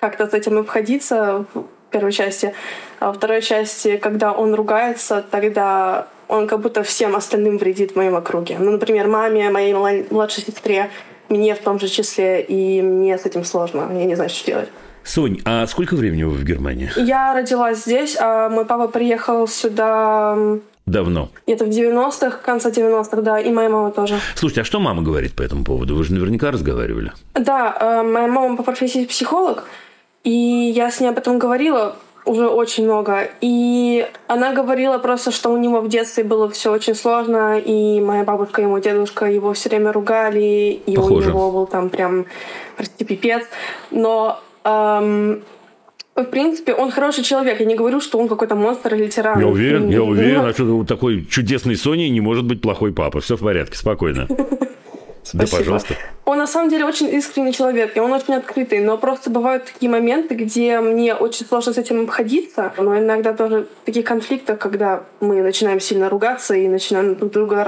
как-то с этим обходиться в первой части. А во второй части, когда он ругается, тогда он как будто всем остальным вредит в моем округе. Ну, например, маме, моей младшей сестре, мне в том же числе, и мне с этим сложно. Я не знаю, что делать. Сонь, а сколько времени вы в Германии? Я родилась здесь, а мой папа приехал сюда... Давно? Где-то в 90-х, конца 90-х, да, и моя мама тоже. Слушайте, а что мама говорит по этому поводу? Вы же наверняка разговаривали. Да, моя мама по профессии психолог, и я с ней об этом говорила уже очень много. И она говорила просто, что у него в детстве было все очень сложно, и моя бабушка, и мой дедушка его все время ругали, и похоже. У него был там прям, прости, пипец. Но, в принципе, он хороший человек. Я не говорю, что он какой-то монстр или тиран. Я уверен. Но... А что у такой чудесной Сони не может быть плохой папа? Все в порядке, спокойно. Да, пожалуйста. Он на самом деле очень искренний человек, и он очень открытый, но просто бывают такие моменты, где мне очень сложно с этим обходиться, но иногда тоже в таких конфликтах, когда мы начинаем сильно ругаться и начинаем друг друга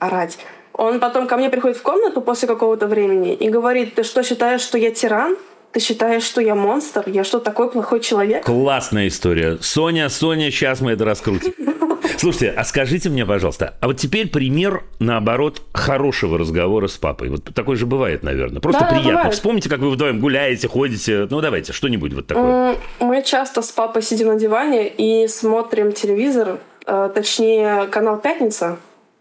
орать. Он потом ко мне приходит в комнату после какого-то времени и говорит: «Ты что, считаешь, что я тиран? Ты считаешь, что я монстр? Я что, такой плохой человек?» Классная история. Соня, сейчас мы это раскрутим. Слушайте, а скажите мне, пожалуйста, а вот теперь пример, наоборот, хорошего разговора с папой. Вот такой же бывает, наверное. Просто да, приятно. Бывает. Вспомните, как вы вдвоем гуляете, ходите. Ну, давайте, что-нибудь вот такое. Мы часто с папой сидим на диване и смотрим телевизор, точнее, канал «Пятница».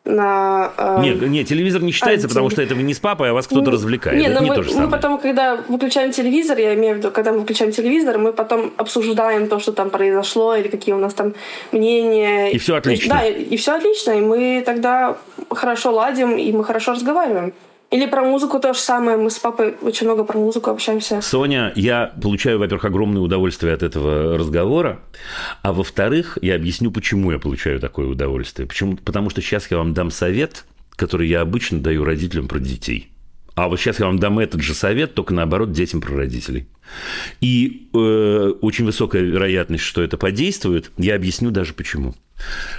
Нет, телевизор не считается, потому что это не с папой, а вас кто-то развлекает. Нет, это не то же самое. Мы потом, когда выключаем телевизор, я имею в виду, когда мы выключаем телевизор, мы потом обсуждаем то, что там произошло, или какие у нас там мнения. И все отлично. Да, и все отлично, и мы тогда хорошо ладим, и мы хорошо разговариваем. Или про музыку то же самое. Мы с папой очень много про музыку общаемся. Соня, я получаю, во-первых, огромное удовольствие от этого разговора. А во-вторых, я объясню, почему я получаю такое удовольствие. Почему? Потому что сейчас я вам дам совет, который я обычно даю родителям про детей. А вот сейчас я вам дам этот же совет, только наоборот, детям про родителей. И очень высокая вероятность, что это подействует. Я объясню даже почему.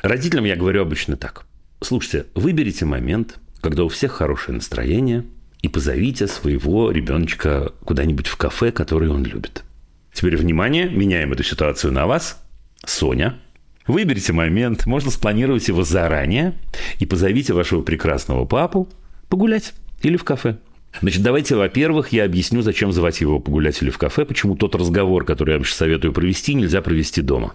Родителям я говорю обычно так. Слушайте, выберите момент, когда у всех хорошее настроение, и позовите своего ребеночка куда-нибудь в кафе, которое он любит. Теперь, внимание, меняем эту ситуацию на вас. Соня, выберите момент, можно спланировать его заранее, и позовите вашего прекрасного папу погулять или в кафе. Значит, давайте, во-первых, я объясню, зачем звать его погулять или в кафе, почему тот разговор, который я вам сейчас советую провести, нельзя провести дома.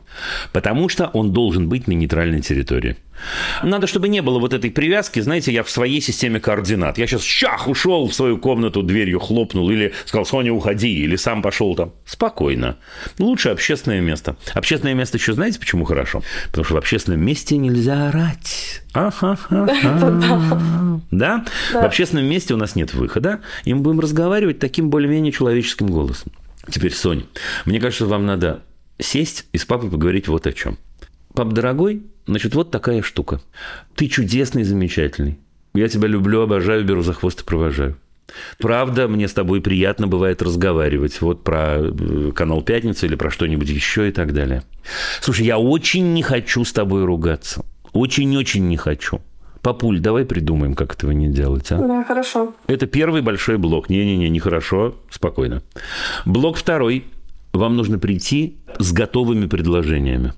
Потому что он должен быть на нейтральной территории. Надо, чтобы не было вот этой привязки, знаете, я в своей системе координат. Я сейчас ушел в свою комнату, дверью хлопнул, или сказал, Соня, уходи, или сам пошел там. Спокойно. Лучше общественное место. Общественное место еще знаете, почему хорошо? Потому что в общественном месте нельзя орать. Да? В общественном месте у нас нет выхода, и мы будем разговаривать таким более-менее человеческим голосом. Теперь, Соня, мне кажется, вам надо сесть и с папой поговорить вот о чем. Пап, дорогой, значит, вот такая штука. Ты чудесный, замечательный. Я тебя люблю, обожаю, беру за хвост и провожаю. Правда, мне с тобой приятно бывает разговаривать. Вот про канал «Пятница» или про что-нибудь еще и так далее. Слушай, я очень не хочу с тобой ругаться. Очень-очень не хочу. Папуль, давай придумаем, как этого не делать, а? Да, хорошо. Это первый большой блок. Не-не-не, нехорошо. Спокойно. Блок второй. Вам нужно прийти с готовыми предложениями.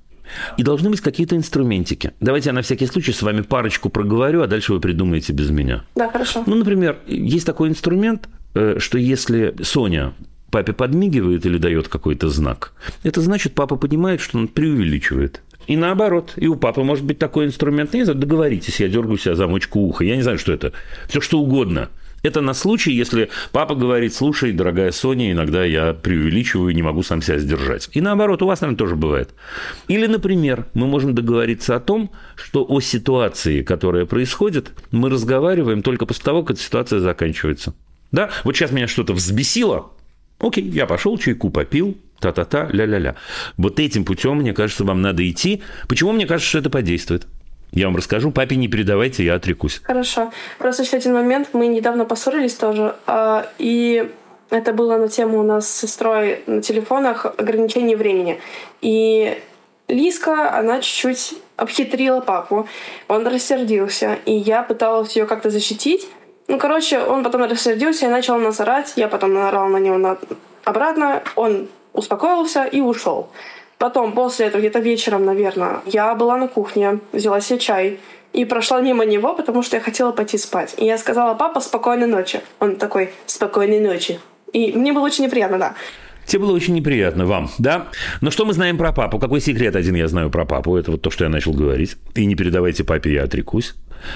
И должны быть какие-то инструментики. Давайте я на всякий случай с вами парочку проговорю, а дальше вы придумаете без меня. Да, хорошо. Ну, например, есть такой инструмент, что если Соня папе подмигивает или дает какой-то знак, это значит, папа понимает, что он преувеличивает. И наоборот. И у папы может быть такой инструмент. Не знаю, договоритесь, я дергаю себя за мочку уха. Я не знаю, что это. Все что угодно. Это на случай, если папа говорит, слушай, дорогая Соня, иногда я преувеличиваю, не могу сам себя сдержать. И наоборот, у вас, наверное, тоже бывает. Или, например, мы можем договориться о том, что о ситуации, которая происходит, мы разговариваем только после того, как эта ситуация заканчивается. Да? Вот сейчас меня что-то взбесило. Окей, я пошел, чайку попил. Та-та-та, ля-ля-ля. Вот этим путем, мне кажется, вам надо идти. Почему мне кажется, что это подействует? Я вам расскажу. Папе не передавайте, я отрекусь. Хорошо. Просто еще один момент. Мы недавно поссорились тоже. И это было на тему у нас с сестрой на телефонах ограничения времени. И Лизка, она чуть-чуть обхитрила папу. Он рассердился. И я пыталась ее как-то защитить. Ну, короче, он потом рассердился и начал нас орать. Я потом наорала на него обратно. Он успокоился и ушел. Потом, после этого, где-то вечером, наверное, я была на кухне, взяла себе чай и прошла мимо него, потому что я хотела пойти спать. И я сказала, папа, спокойной ночи. Он такой, спокойной ночи. И мне было очень неприятно, да. Тебе было очень неприятно, вам, да? Но что мы знаем про папу? Какой секрет один я знаю про папу? Это вот то, что я начал говорить. И не передавайте папе, я отрекусь.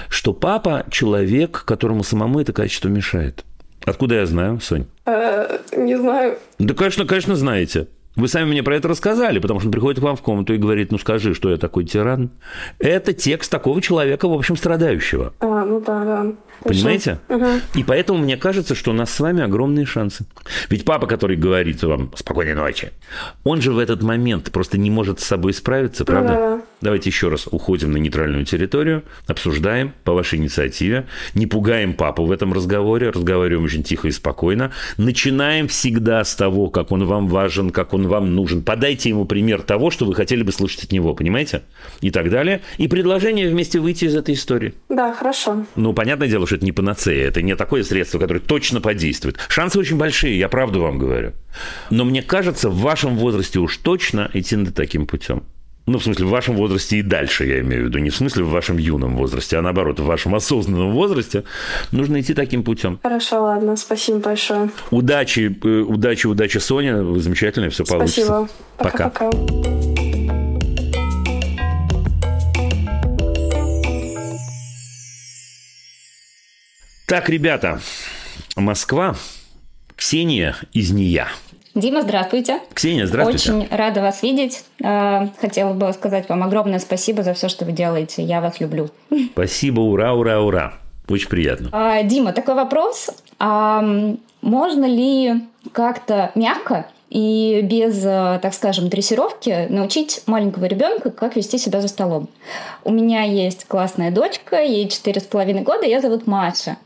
Что папа человек, которому самому это качество мешает. Откуда я знаю, Сонь? Не знаю. Да, конечно, знаете. Вы сами мне про это рассказали, потому что он приходит к вам в комнату и говорит, ну скажи, что я такой тиран. Это текст такого человека, в общем, страдающего. Ну да. Понимаете? Угу. И поэтому мне кажется, что у нас с вами огромные шансы. Ведь папа, который говорит вам «спокойной ночи», он же в этот момент просто не может с собой справиться, правда? Да. Давайте еще раз уходим на нейтральную территорию, обсуждаем по вашей инициативе, не пугаем папу в этом разговоре, разговариваем очень тихо и спокойно, начинаем всегда с того, как он вам важен, как он вам нужен. Подайте ему пример того, что вы хотели бы слышать от него, понимаете? И так далее. И предложение вместе выйти из этой истории. Да, хорошо. Ну, понятное дело, что это не панацея, это не такое средство, которое точно подействует. Шансы очень большие, я правду вам говорю. Но мне кажется, в вашем возрасте уж точно идти надо таким путем. Ну, в смысле, в вашем возрасте и дальше, я имею в виду. Не в смысле в вашем юном возрасте, а наоборот, в вашем осознанном возрасте нужно идти таким путем. Хорошо, ладно, спасибо большое. Удачи, Соня. Вы замечательная, все получится. Спасибо. Пока. Так, ребята, Москва, Ксения из НИЯ. Дима, здравствуйте. Ксения, здравствуйте. Очень рада вас видеть. Хотела бы сказать вам огромное спасибо за все, что вы делаете. Я вас люблю. Спасибо, ура. Очень приятно. Дима, такой вопрос. Можно ли как-то мягко и без, так скажем, дрессировки научить маленького ребенка, как вести себя за столом? У меня есть классная дочка, ей 4,5 года, ее зовут Маша.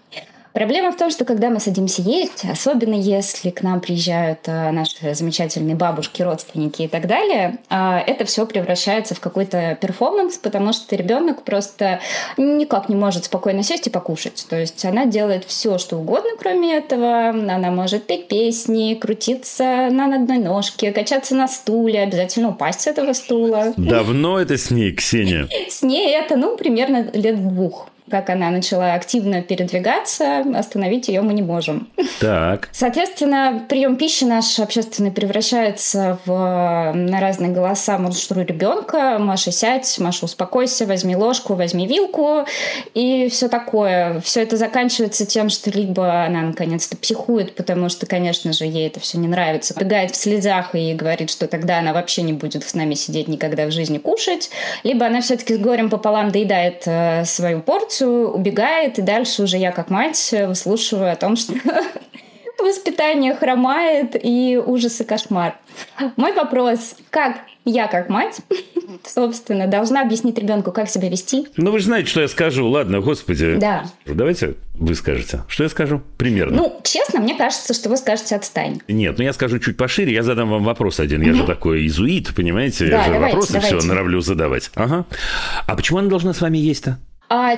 Проблема в том, что когда мы садимся есть, особенно если к нам приезжают наши замечательные бабушки, родственники и так далее, это все превращается в какой-то перформанс, потому что ребенок просто никак не может спокойно сесть и покушать. То есть она делает все, что угодно, кроме этого. Она может петь песни, крутиться на одной ножке, качаться на стуле, обязательно упасть с этого стула. Давно это с ней, Ксения? С ней это, примерно лет 2. Как она начала активно передвигаться, остановить ее мы не можем. Так. Соответственно, прием пищи наш общественный превращается на разные голоса монстру ребенка. Маша, сядь, Маша, успокойся, возьми ложку, возьми вилку и все такое. Все это заканчивается тем, что либо она наконец-то психует, потому что, конечно же, ей это все не нравится, бегает в слезах и говорит, что тогда она вообще не будет с нами сидеть никогда в жизни кушать, либо она все-таки с горем пополам доедает свою порцию, убегает, и дальше уже я, как мать, выслушиваю о том, что воспитание хромает и ужас и кошмар. Мой вопрос, как я, как мать, собственно, должна объяснить ребенку, как себя вести? Вы же знаете, что я скажу. Ладно, господи. Да. Давайте вы скажете. Что я скажу? Примерно. Честно, мне кажется, что вы скажете «отстань». Нет, я скажу чуть пошире. Я задам вам вопрос один. Я же такой изуит, понимаете? Да, я же давайте. Все норовлю задавать. Ага. А почему она должна с вами есть-то?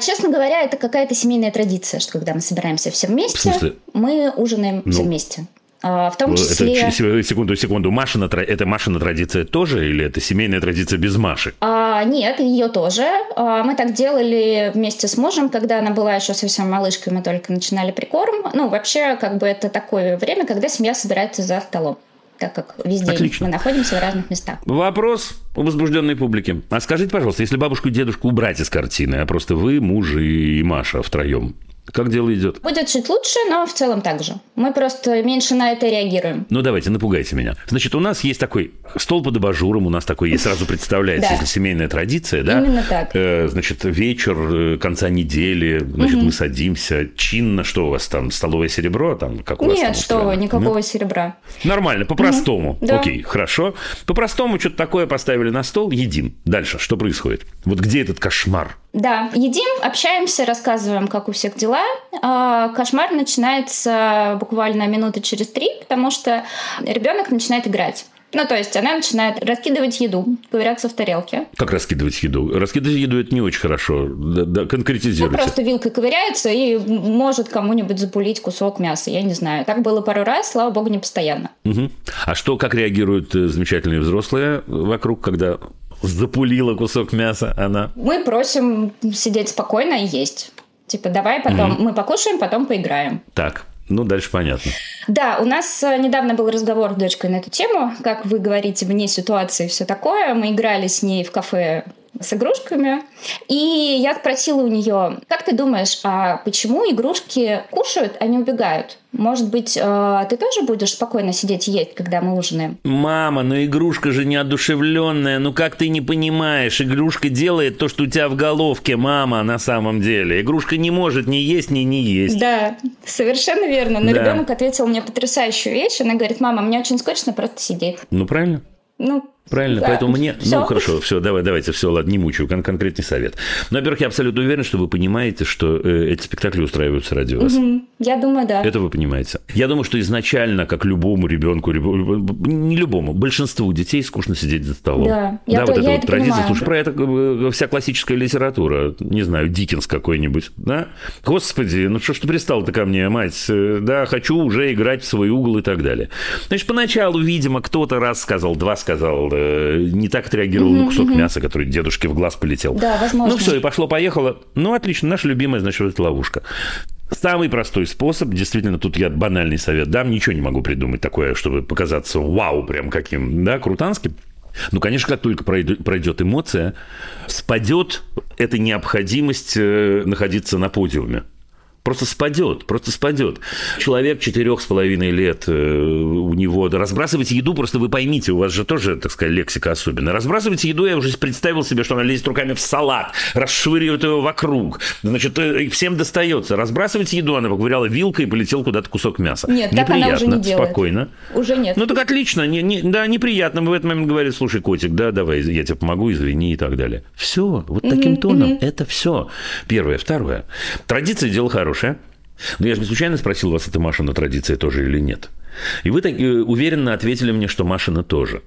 Честно говоря, это какая-то семейная традиция, что когда мы собираемся все вместе, мы ужинаем все вместе. В том числе... Это, секунду. Это Машина традиция тоже или это семейная традиция без Маши? Нет, ее тоже. Мы так делали вместе с мужем, когда она была еще совсем малышкой, мы только начинали прикорм. Вообще, это такое время, когда семья собирается за столом, так как везде мы находимся в разных местах. Вопрос у возбужденной публики. А скажите, пожалуйста, если бабушку и дедушку убрать из картины, а просто вы, муж и Маша втроем, как дело идет? Будет чуть лучше, но в целом так же. Мы просто меньше на это реагируем. Давайте, напугайте меня. Значит, у нас есть такой стол под абажуром, у нас такой есть, сразу представляется, если семейная традиция, да? Именно так. Значит, вечер, конца недели, значит, мы садимся чинно. Что у вас там, столовое серебро? Как у вас? Нет, что вы, никакого серебра. Нормально, по-простому. Окей, хорошо. По-простому что-то такое поставили на стол, едим. Дальше, что происходит? Где этот кошмар? Да, едим, общаемся, рассказываем, как у всех дела. Кошмар начинается буквально минуты через 3, потому что ребенок начинает играть. То есть она начинает раскидывать еду, ковыряться в тарелке. Как раскидывать еду? Раскидывать еду – это не очень хорошо. Да, конкретизируйте. Просто вилкой ковыряется и может кому-нибудь запулить кусок мяса, я не знаю. Так было пару раз, слава богу, не постоянно. Угу. А как реагируют замечательные взрослые вокруг, когда... запулила кусок мяса она. Мы просим сидеть спокойно и есть. Давай потом мы покушаем, потом поиграем. Так. Дальше понятно. Да, у нас недавно был разговор с дочкой на эту тему. Как вы говорите, вне ситуации и все такое. Мы играли с ней в кафе с игрушками. И я спросила у нее, как ты думаешь, а почему игрушки кушают, а не убегают? Может быть, ты тоже будешь спокойно сидеть и есть, когда мы ужинаем? Мама, игрушка же неодушевленная. Как ты не понимаешь? Игрушка делает то, что у тебя в головке, мама, на самом деле. Игрушка не может ни есть, ни не есть. Да, совершенно верно. Но ребенок ответил мне потрясающую вещь. Она говорит, мама, мне очень скучно просто сидеть. Правильно. Правильно, да. Поэтому мне... Все. Хорошо, все, давайте, все, ладно, не мучаю, конкретный совет. Во-первых, я абсолютно уверен, что вы понимаете, что эти спектакли устраиваются ради вас. Я думаю, да. Это вы понимаете. Я думаю, что изначально, как любому ребенку, не любому, большинству детей скучно сидеть за столом. Да, я это традиция. Слушай, про это вся классическая литература, не знаю, Диккенс какой-нибудь, да? Господи, что ж ты пристал-то ко мне, мать? Да, хочу уже играть в свой угол и так далее. Значит, поначалу, видимо, кто-то раз сказал, два сказал, не так отреагировал на кусок мяса, который дедушке в глаз полетел. Да, возможно. Все, и пошло-поехало. Отлично, наша любимая, значит, вот эта ловушка. Самый простой способ, действительно, тут я банальный совет дам, ничего не могу придумать такое, чтобы показаться вау прям каким, да, крутанским. Конечно, как только пройдет эмоция, спадет эта необходимость находиться на подиуме. Просто спадет. Человек 4,5 лет, у него... Да, разбрасывать еду, просто вы поймите, у вас же тоже, так сказать, лексика особенная. Разбрасывать еду, я уже представил себе, что она лезет руками в салат, расшвыривает его вокруг. Значит, всем достается. Разбрасывать еду, она поковыряла вилкой и полетел куда-то кусок мяса. Нет, неприятно, так она уже не делает. Спокойно. Уже нет. Так отлично. Да, неприятно. Вы в этот момент говорите, слушай, котик, да, давай, я тебе помогу, извини и так далее. Все. Таким тоном. Это все. Первое. Второе. Традиция – дело хорошее. Но я же не случайно спросил вас, это Машина традиция тоже или нет. И вы так уверенно ответили мне, что Машина тоже.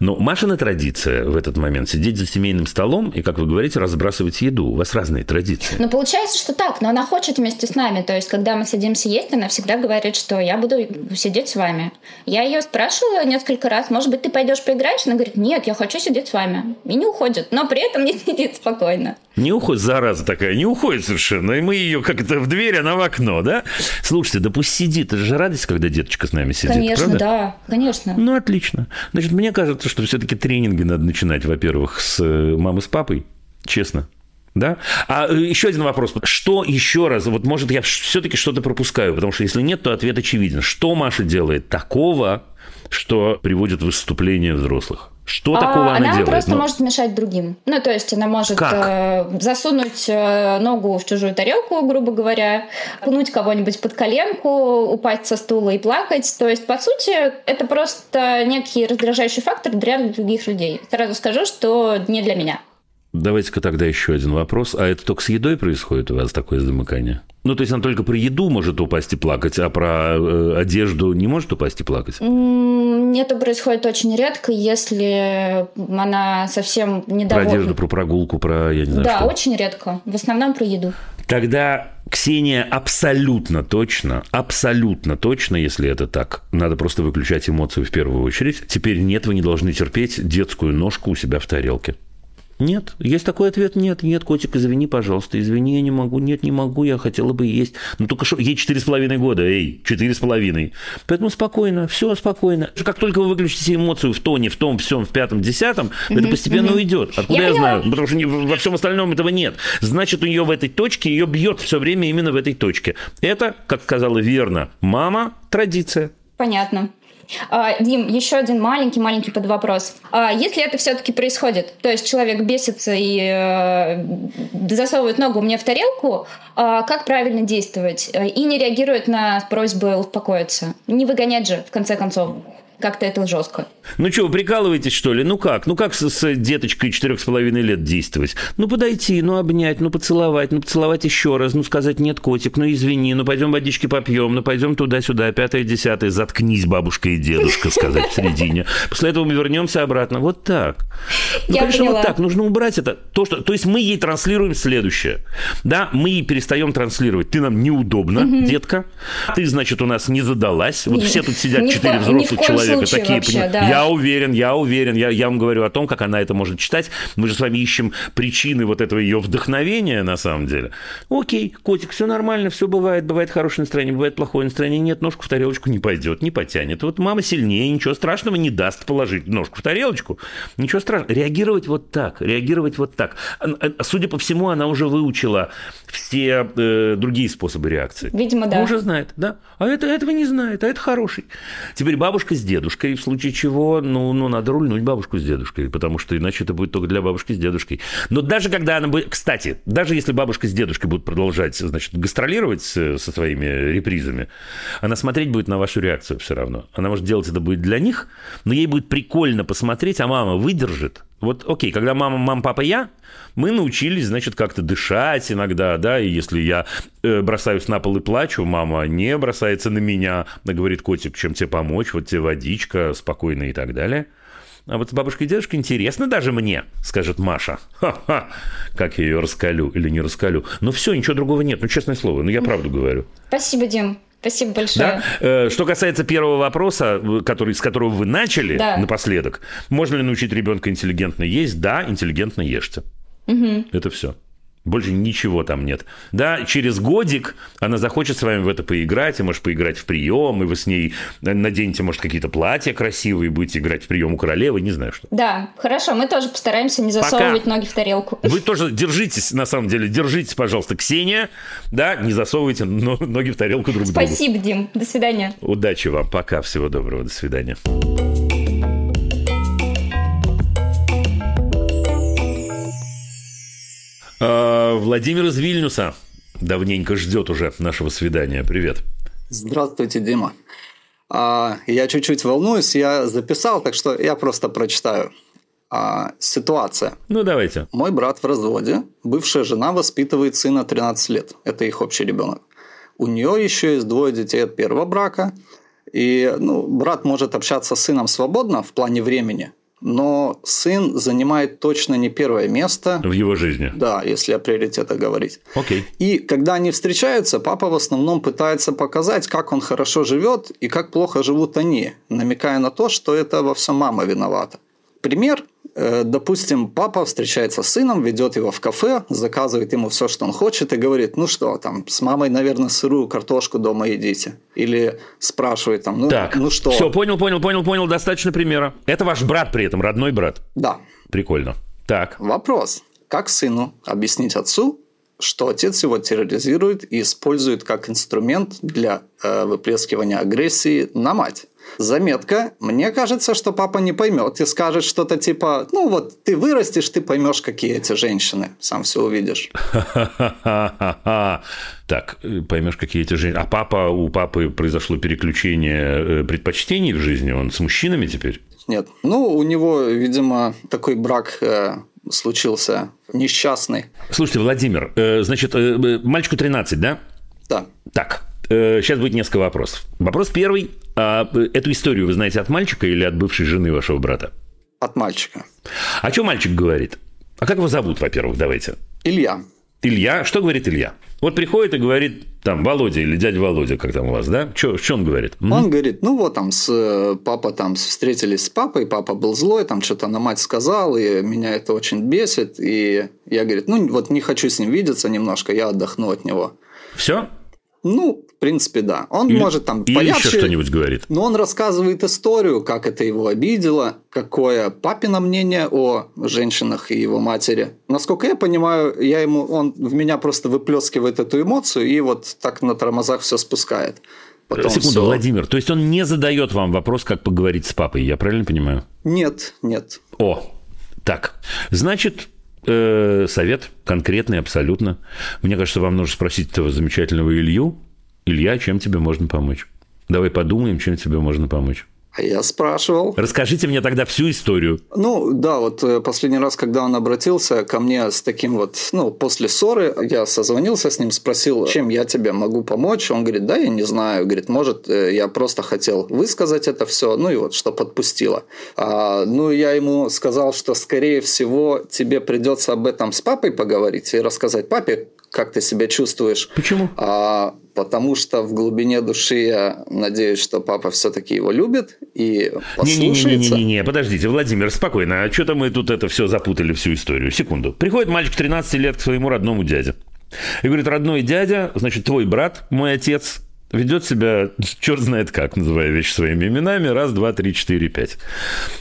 Но Машина традиция в этот момент сидеть за семейным столом и, как вы говорите, разбрасывать еду. У вас разные традиции. Ну, получается, что так. Но она хочет вместе с нами. То есть, когда мы садимся есть, она всегда говорит, что я буду сидеть с вами. Я ее спрашивала несколько раз, может быть, ты пойдешь поиграешь? Она говорит, нет, я хочу сидеть с вами. И не уходит. Но при этом не сидит спокойно. Не уходит, зараза такая, не уходит совершенно. И мы ее как-то в дверь, она в окно, да? Слушайте, да пусть сидит. Это же радость, когда деточка с нами сидит, конечно, правда? Да, конечно. Ну, отлично. Значит, мне кажется, что все-таки тренинги надо начинать, во-первых, с мамы с папой, честно. Да? А еще один вопрос. Что еще раз? Вот, может, я все-таки что-то пропускаю, потому что если нет, то ответ очевиден. Что Маша делает такого, что приводит в выступление взрослых? Что такого она делает? Она просто может мешать другим. Ну, то есть она может засунуть ногу в чужую тарелку, грубо говоря, пнуть кого-нибудь под коленку, упасть со стула и плакать. То есть, по сути, это просто некий раздражающий фактор для других людей. Сразу скажу, что не для меня. Давайте-ка тогда еще один вопрос. А это только с едой происходит у вас такое замыкание? Ну, то есть она только про еду может упасть и плакать, а про одежду не может упасть и плакать? Это происходит очень редко, если она совсем недовольна. Про одежду, про прогулку, про я не знаю что. Да, очень редко. В основном про еду. Тогда Ксения абсолютно точно, если это так, надо просто выключать эмоции в первую очередь. Теперь нет, вы не должны терпеть детскую ножку у себя в тарелке. Нет. Есть такой ответ? Нет. Нет, котик, извини, пожалуйста. Извини, я не могу. Нет, не могу. Я хотела бы есть. Но только что... Ей 4,5 года. Эй, 4,5. Поэтому спокойно. Все спокойно. Как только вы выключите эмоцию в тоне, в том, всем, в пятом, десятом, это постепенно уйдет. Откуда я знаю? Потому что во всем остальном этого нет. Значит, у нее в этой точке, ее бьет все время именно в этой точке. Это, как сказала верно мама, традиция. Понятно. Дим, еще один маленький подвопрос. Если это все-таки происходит, то есть человек бесится и засовывает ногу мне в тарелку, как правильно действовать? И не реагирует на просьбы успокоиться? Не выгонять же, в конце концов. Как-то это жестко. Ну что, вы прикалываетесь, что ли? Ну как? Ну как с деточкой 4,5 лет действовать? Ну подойти, ну обнять, ну поцеловать еще раз, ну сказать нет, котик, ну извини, ну пойдем водички попьем, ну пойдем туда-сюда, 5-10, заткнись, бабушка и дедушка, сказать в середине. После этого мы вернемся обратно. Вот так. Ну, конечно, вот так. Нужно убрать это. То есть мы ей транслируем следующее. Да, мы ей перестаем транслировать. Ты нам неудобна, детка. Ты, значит, у нас не задалась. Вот все тут сидят 4 взрослых человека. Такие, вообще, да. Я уверен. Я вам говорю о том, как она это может читать. Мы же с вами ищем причины вот этого ее вдохновения, на самом деле. Окей, котик, все нормально, все бывает. Бывает хорошее настроение, бывает плохое настроение. Нет, ножку в тарелочку не пойдет, не потянет. Вот мама сильнее, ничего страшного, не даст положить ножку в тарелочку. Ничего страшного. Реагировать вот так. Судя по всему, она уже выучила все другие способы реакции. Видимо, да. Она уже знает, да. А это, этого не знает, а это хороший. Теперь бабушка с дедушкой, в случае чего, ну, надо рульнуть бабушку с дедушкой, потому что иначе это будет только для бабушки с дедушкой. Но даже когда она будет... Кстати, даже если бабушка с дедушкой будут продолжать, значит, гастролировать со своими репризами, она смотреть будет на вашу реакцию все равно. Она, может, делать это будет для них, но ей будет прикольно посмотреть, а мама выдержит. Вот, окей, когда мама, папа, я, мы научились, значит, как-то дышать иногда, да, и если я бросаюсь на пол и плачу, мама не бросается на меня, она говорит, котик, чем тебе помочь, вот тебе водичка, спокойно и так далее. А вот с бабушкой и дедушкой интересно даже мне, скажет Маша. Ха-ха, как я ее раскалю или не раскалю. Ну все, ничего другого нет, ну честное слово, ну я правду говорю. Спасибо, Дим. Спасибо большое. Да? Что касается первого вопроса, с которого вы начали напоследок, можно ли научить ребенка интеллигентно есть? Да, интеллигентно ешьте. Угу. Это все. Больше ничего там нет. Да, через годик она захочет с вами в это поиграть, и может поиграть в прием, и вы с ней наденете, может, какие-то платья красивые, будете играть в прием у королевы, не знаю что. Да, хорошо, мы тоже постараемся не засовывать ноги в тарелку. Вы тоже держитесь, на самом деле, пожалуйста, Ксения, да, не засовывайте ноги в тарелку друг другу. Спасибо, Дим, до свидания. Удачи вам, пока, всего доброго, до свидания. Владимир из Вильнюса давненько ждет уже нашего свидания. Привет. Здравствуйте, Дима. Я чуть-чуть волнуюсь, я записал, так что я просто прочитаю. Ситуация. Ну, давайте. Мой брат в разводе, бывшая жена воспитывает сына 13 лет. Это их общий ребенок. У нее еще есть двое детей от первого брака. И брат может общаться с сыном свободно в плане времени, но сын занимает точно не первое место. В его жизни. Да, если о приоритетах говорить. Окей. И когда они встречаются, папа в основном пытается показать, как он хорошо живет и как плохо живут они, намекая на то, что это во всем мама виновата. Пример. Допустим, папа встречается с сыном, ведет его в кафе, заказывает ему все, что он хочет, и говорит: ну что, там, с мамой, наверное, сырую картошку дома едите. Или спрашивает там, ну что. Все, понял, достаточно примера. Это ваш брат при этом, родной брат? Да. Прикольно. Так. Вопрос. Как сыну объяснить отцу, что отец его терроризирует и использует как инструмент для выплескивания агрессии на мать? Заметка. Мне кажется, что папа не поймет и скажет что-то типа: ну вот, ты вырастешь, ты поймешь, какие эти женщины. Сам все увидишь. Так, поймешь, какие эти женщины. А у папы произошло переключение предпочтений в жизни? Он с мужчинами теперь? Нет. У него, видимо, такой брак... случился несчастный. Слушайте, Владимир, значит, мальчику 13, да? Да. Так, сейчас будет несколько вопросов. Вопрос первый. Эту историю вы знаете от мальчика или от бывшей жены вашего брата? От мальчика. А что мальчик говорит? А как его зовут, во-первых, давайте? Илья. Илья? Что говорит Илья? Вот приходит и говорит, там, Володя или дядя Володя, как там у вас, да? Что он говорит? Он говорит, встретились с папой, папа был злой, там что-то на мать сказал, и меня это очень бесит, и я, говорит, не хочу с ним видеться немножко, я отдохну от него. Все? В принципе, да. Он может там поярче, еще что-нибудь говорит. Но он рассказывает историю, как это его обидело, какое папино мнение о женщинах и его матери. Насколько я понимаю, он в меня просто выплескивает эту эмоцию и вот так на тормозах все спускает. Потом секунду, все... Владимир, то есть он не задает вам вопрос, как поговорить с папой, я правильно понимаю? Нет. Так. Значит... совет конкретный абсолютно. Мне кажется, вам нужно спросить этого замечательного Илью. Илья, чем тебе можно помочь? Давай подумаем, чем тебе можно помочь. А я спрашивал. Расскажите мне тогда всю историю. Последний раз, когда он обратился ко мне с таким после ссоры, я созвонился с ним, спросил, чем я тебе могу помочь. Он говорит, да, я не знаю. Говорит, может, я просто хотел высказать это все, что подпустило. Я ему сказал, что, скорее всего, тебе придется об этом с папой поговорить и рассказать папе, как ты себя чувствуешь. Почему? Потому что в глубине души я надеюсь, что папа все-таки его любит и послушается. Не-не-не, подождите, Владимир, спокойно. А что-то мы тут это все запутали, всю историю. Секунду. Приходит мальчик 13 лет к своему родному дяде. И говорит, родной дядя, значит, твой брат, мой отец, ведет себя черт знает как, называя вещи своими именами. 1, 2, 3, 4, 5.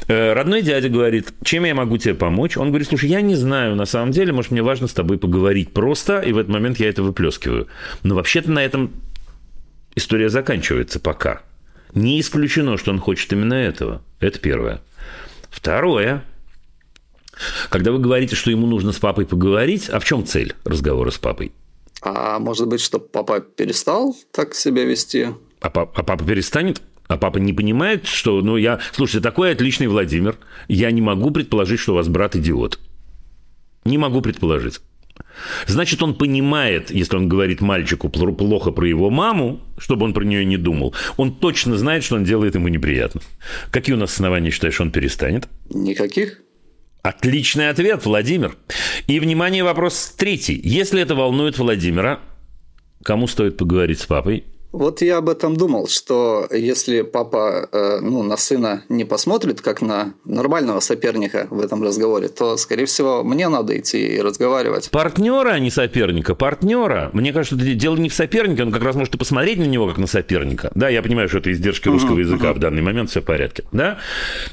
Родной дядя говорит, чем я могу тебе помочь? Он говорит, слушай, я не знаю, на самом деле, может, мне важно с тобой поговорить просто, и в этот момент я это выплескиваю. Но вообще-то на этом история заканчивается пока. Не исключено, что он хочет именно этого. Это первое. Второе. Когда вы говорите, что ему нужно с папой поговорить, а в чем цель разговора с папой? А может быть, чтобы папа перестал так себя вести? А папа перестанет? А папа не понимает, что... Слушайте, такой отличный Владимир. Я не могу предположить, что у вас брат идиот. Не могу предположить. Значит, он понимает, если он говорит мальчику плохо про его маму, чтобы он про нее не думал, он точно знает, что он делает ему неприятно. Какие у нас основания, считаешь, он перестанет? Никаких. Отличный ответ, Владимир. И, внимание, вопрос третий. Если это волнует Владимира, кому стоит поговорить с папой? Вот я об этом думал, что если папа на сына не посмотрит, как на нормального соперника в этом разговоре, то, скорее всего, мне надо идти и разговаривать. Партнера, а не соперника. Партнера. Мне кажется, дело не в сопернике. Он как раз может и посмотреть на него, как на соперника. Да, я понимаю, что это издержки русского языка в данный момент. Все в порядке. Да?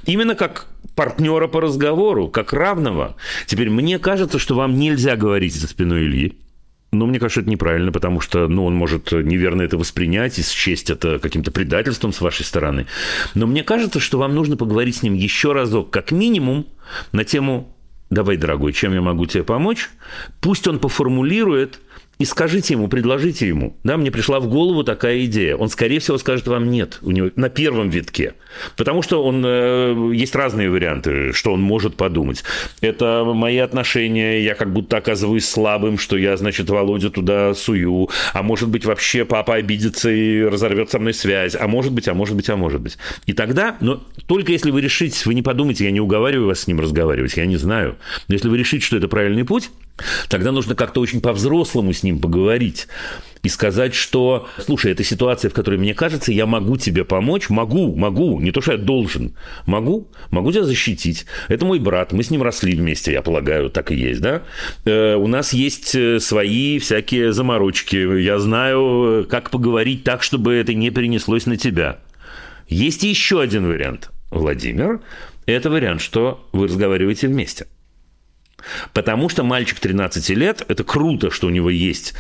Именно как партнера по разговору, как равного. Теперь, мне кажется, что вам нельзя говорить за спиной Ильи. Но мне кажется, это неправильно, потому что он может неверно это воспринять и счесть это каким-то предательством с вашей стороны. Но мне кажется, что вам нужно поговорить с ним еще разок, как минимум, на тему «Давай, дорогой, чем я могу тебе помочь?». Пусть он поформулирует и скажите ему, предложите ему. Да, мне пришла в голову такая идея. Он, скорее всего, скажет вам нет у него на первом витке. Потому что он, есть разные варианты, что он может подумать. Это мои отношения, я как будто оказываюсь слабым, что я, значит, Володю туда сую. А может быть, вообще папа обидится и разорвет со мной связь. А может быть, а может быть, а может быть. И тогда, но только если вы решите, вы не подумайте, я не уговариваю вас с ним разговаривать, я не знаю. Но если вы решите, что это правильный путь, тогда нужно как-то очень по-взрослому с ним поговорить и сказать, что, слушай, это ситуация, в которой, мне кажется, я могу тебе помочь, могу, не то, что я должен, могу тебя защитить. Это мой брат, мы с ним росли вместе, я полагаю, так и есть, да? У нас есть свои всякие заморочки, я знаю, как поговорить так, чтобы это не перенеслось на тебя. Есть еще один вариант, Владимир, это вариант, что вы разговариваете вместе. Потому что мальчик 13 лет, это круто, что у него есть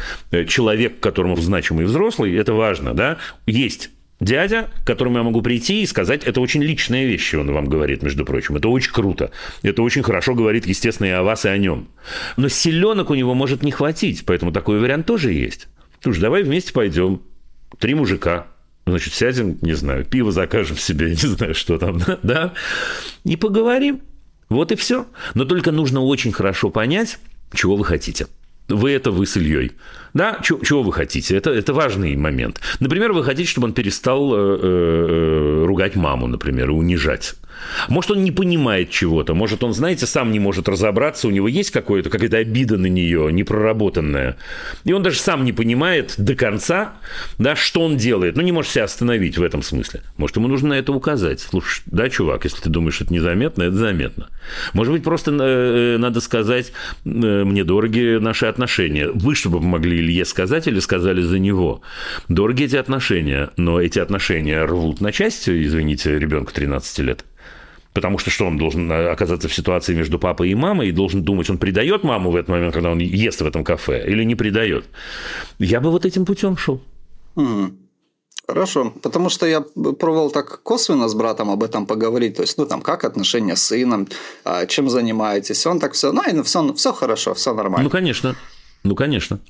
человек, к которому значимый взрослый, это важно, да, есть дядя, к которому я могу прийти и сказать, это очень личные вещи, он вам говорит, между прочим, это очень круто, это очень хорошо говорит, естественно, и о вас, и о нем. Но силенок у него может не хватить, поэтому такой вариант тоже есть. Слушай, давай вместе пойдем, 3 мужика. Значит, сядем, не знаю, пиво закажем себе, не знаю, что там, да, и поговорим. Вот и все. Но только нужно очень хорошо понять, чего вы хотите. Вы с Ильей. Да, чего вы хотите? Это важный момент. Например, вы хотите, чтобы он перестал ругать маму, например, и унижать. Может, он не понимает чего-то. Может, он, знаете, сам не может разобраться. У него есть какая-то обида на нее, непроработанная. И он даже сам не понимает до конца, да, что он делает. Ну, не может себя остановить в этом смысле. Может, ему нужно на это указать. Слушай, да, чувак, если ты думаешь, что это незаметно, это заметно. Может быть, просто надо сказать, мне дороги наши отношения. Вы, чтобы помогли Илье сказать или сказали за него. Дороги эти отношения. Но эти отношения рвут на части, извините, ребенка 13 лет. Потому что он должен оказаться в ситуации между папой и мамой и должен думать, он предает маму в этот момент, когда он ест в этом кафе, или не предает. Я бы вот этим путем шел. Хорошо, потому что я пробовал так косвенно с братом об этом поговорить, то есть, как отношения с сыном, чем занимаетесь, он так все, все хорошо, все нормально. Ну, конечно.